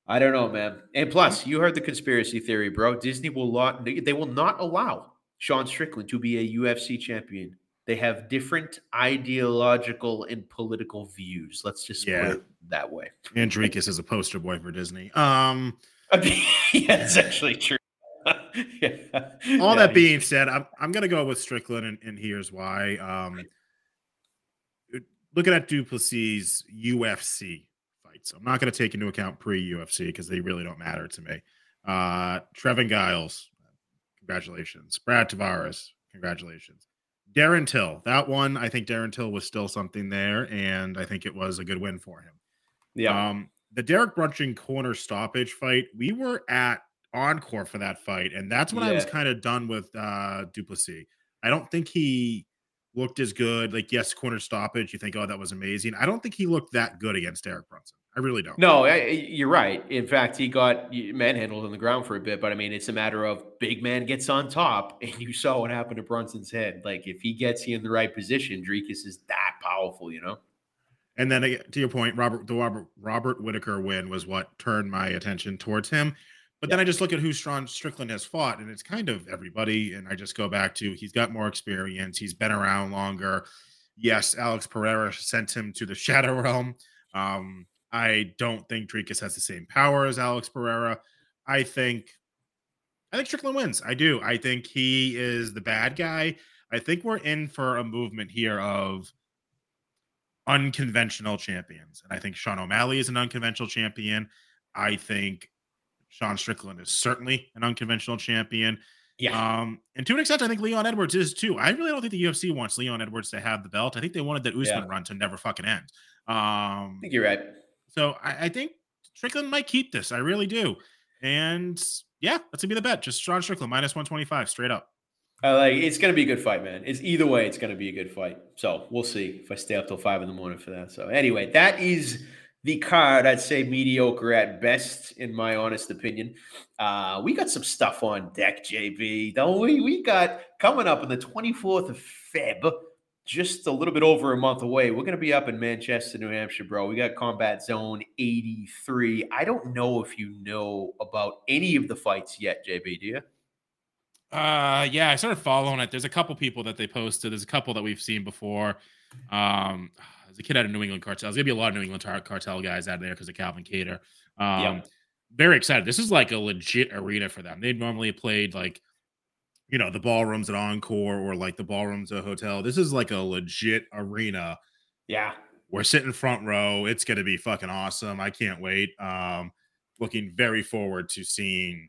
I don't know, man. And plus, you heard the conspiracy theory, bro. Disney will not, they will not allow Sean Strickland to be a U F C champion. They have different ideological and political views. Let's just yeah. put it that way. And Dricus is a poster boy for Disney. Um, okay. Yeah, that's actually true. yeah. All yeah, that being said, I'm I'm going to go with Strickland, and, and here's why. Um, looking at du Plessis' U F C fights, I'm not going to take into account pre-U F C because they really don't matter to me. Uh, Trevin Giles, congratulations. Brad Tavares, congratulations. Darren Till, that one, I think Darren Till was still something there, and I think it was a good win for him. Yeah. Um, the Derek Brunching corner stoppage fight, we were at Encore for that fight, and that's when yeah. I was kind of done with uh, du Plessis. I don't think he looked as good. Like, yes, corner stoppage. You think, oh, that was amazing. I don't think he looked that good against Derek Brunson. I really don't. No, I, you're right. In fact, he got manhandled on the ground for a bit. But, I mean, it's a matter of big man gets on top, and you saw what happened to Brunson's head. Like, if he gets you in the right position, Dricus is that powerful, you know? And then, to your point, Robert the Robert, Robert Whitaker win was what turned my attention towards him. But yeah. then I just look at who Sean Strickland has fought, and it's kind of everybody. And I just go back to he's got more experience. He's been around longer. Yes, Alex Pereira sent him to the Shadow Realm. Um, I don't think Dricus has the same power as Alex Pereira. I think I think Strickland wins. I do. I think he is the bad guy. I think we're in for a movement here of unconventional champions. And I think Sean O'Malley is an unconventional champion. I think Sean Strickland is certainly an unconventional champion. Yeah. Um, and to an extent, I think Leon Edwards is too. I really don't think the U F C wants Leon Edwards to have the belt. I think they wanted that Usman yeah. run to never fucking end. Um, I think you're right. So I, I think Strickland might keep this. I really do. And yeah, that's going to be the bet. Just Sean Strickland, minus one twenty-five, straight up. Uh, like It's going to be a good fight, man. It's either way, it's going to be a good fight. So we'll see if I stay up till five in the morning for that. So anyway, that is the card. I'd say mediocre at best, in my honest opinion. Uh, we got some stuff on deck, J B, don't we? We got coming up on the twenty-fourth of February. Just a little bit over a month away. We're going to be up in Manchester, New Hampshire, bro. We got Combat Zone eighty-three. I don't know if you know about any of the fights yet, J B, do you? Uh, yeah, I started following it. There's a couple people that they posted. There's a couple that we've seen before. Um, there's a kid out of New England Cartel. There's going to be a lot of New England tar- cartel guys out there because of Calvin Kattar. Um, yep. Very excited. This is like a legit arena for them. They normally played like you know, the ballrooms at Encore or like the ballrooms at a hotel. This is like a legit arena. Yeah. We're sitting front row. It's going to be fucking awesome. I can't wait. Um, looking very forward to seeing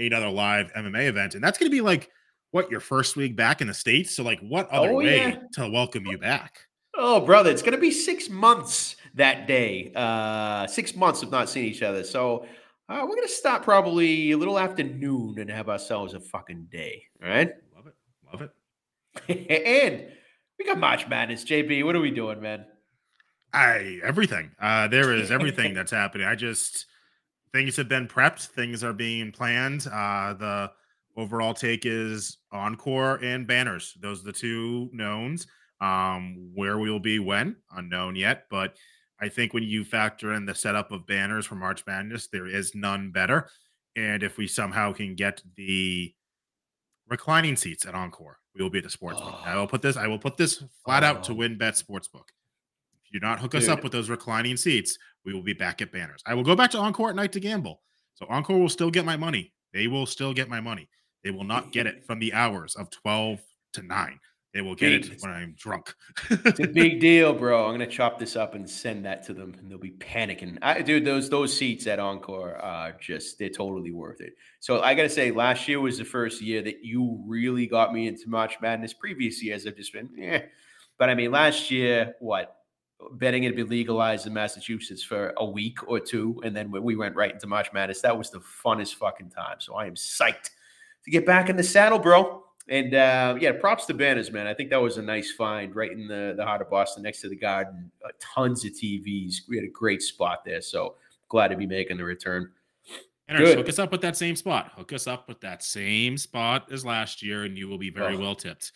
another live M M A event. And that's going to be like, what, your first week back in the States? So like what other oh, way yeah. to welcome you back? Oh, brother, it's going to be six months that day. Uh, six months of not seeing each other. So Uh, we're going to stop probably a little after noon and have ourselves a fucking day. All right? Love it. Love it. And we got March Madness. J B, what are we doing, man? I Everything. Uh, there is everything that's happening. I just – things have been prepped. Things are being planned. Uh, the overall take is Encore and banners. Those are the two knowns. Um, where we will be when, unknown yet, but – I think when you factor in the setup of banners for March Madness, there is none better. And if we somehow can get the reclining seats at Encore, we will be at the sportsbook. Oh. I will put this, I will put this flat oh. out to WynnBET Sportsbook. If you do not hook Dude. us up with those reclining seats, we will be back at banners. I will go back to Encore at night to gamble. So Encore will still get my money. They will still get my money. They will not get it from the hours of twelve to nine. They will get big. it when I'm drunk. It's a big deal, bro. I'm going to chop this up and send that to them, and they'll be panicking. I, dude, those those seats at Encore are just, they're totally worth it. So I got to say, last year was the first year that you really got me into March Madness. Previous years, I've just been, yeah. But, I mean, last year, what? Betting it'd be legalized in Massachusetts for a week or two, and then we went right into March Madness. That was the funnest fucking time. So I am psyched to get back in the saddle, bro. And, uh, yeah, props to banners, man. I think that was a nice find right in the, the heart of Boston next to the Garden. Uh, tons of T Vs. We had a great spot there, so glad to be making the return. Banners, hook us up with that same spot. Hook us up with that same spot as last year, and you will be very oh. well tipped.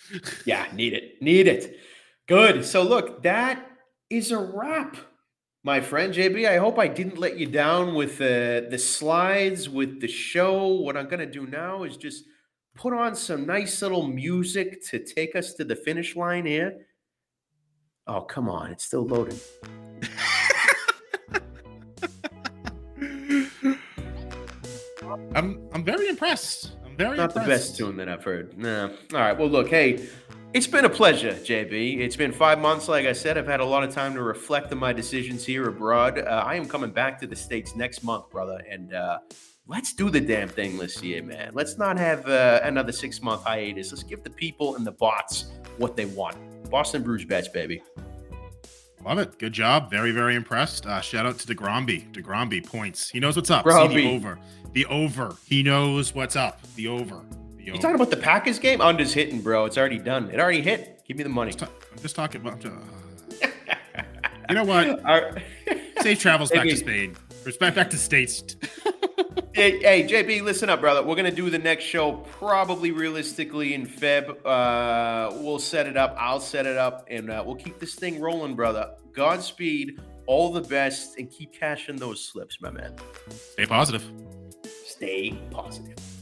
Yeah, need it. Need it. Good. So, look, that is a wrap, my friend. J B, I hope I didn't let you down with uh, the slides, with the show. What I'm going to do now is just – put on some nice little music to take us to the finish line here. Oh, come on. It's still loading. I'm I'm very impressed. I'm very Not impressed. Not the best tune that I've heard. No. All right. Well, look, hey, it's been a pleasure, J B. It's been five months. Like I said, I've had a lot of time to reflect on my decisions here abroad. Uh, I am coming back to the States next month, brother. And, uh, let's do the damn thing this year, man. Let's not have uh, another six-month hiatus. Let's give the people and the bots what they want. Boston Bruise Bets, baby. Love it. Good job. Very, very impressed. Uh, shout out to DeGromby. DeGromby points. He knows what's up. See the over. The over. He knows what's up. The over. The over. You talking about the Packers game? Under's hitting, bro. It's already done. It already hit. Give me the money. I'm just, talk- I'm just talking about. Uh... You know what? Right. Safe travels back to Spain. Respect back to states. hey, hey, J B, listen up, brother. We're going to do the next show probably realistically in February. Uh, we'll set it up. I'll set it up. And uh, we'll keep this thing rolling, brother. Godspeed. All the best. And keep cashing those slips, my man. Stay positive. Stay positive.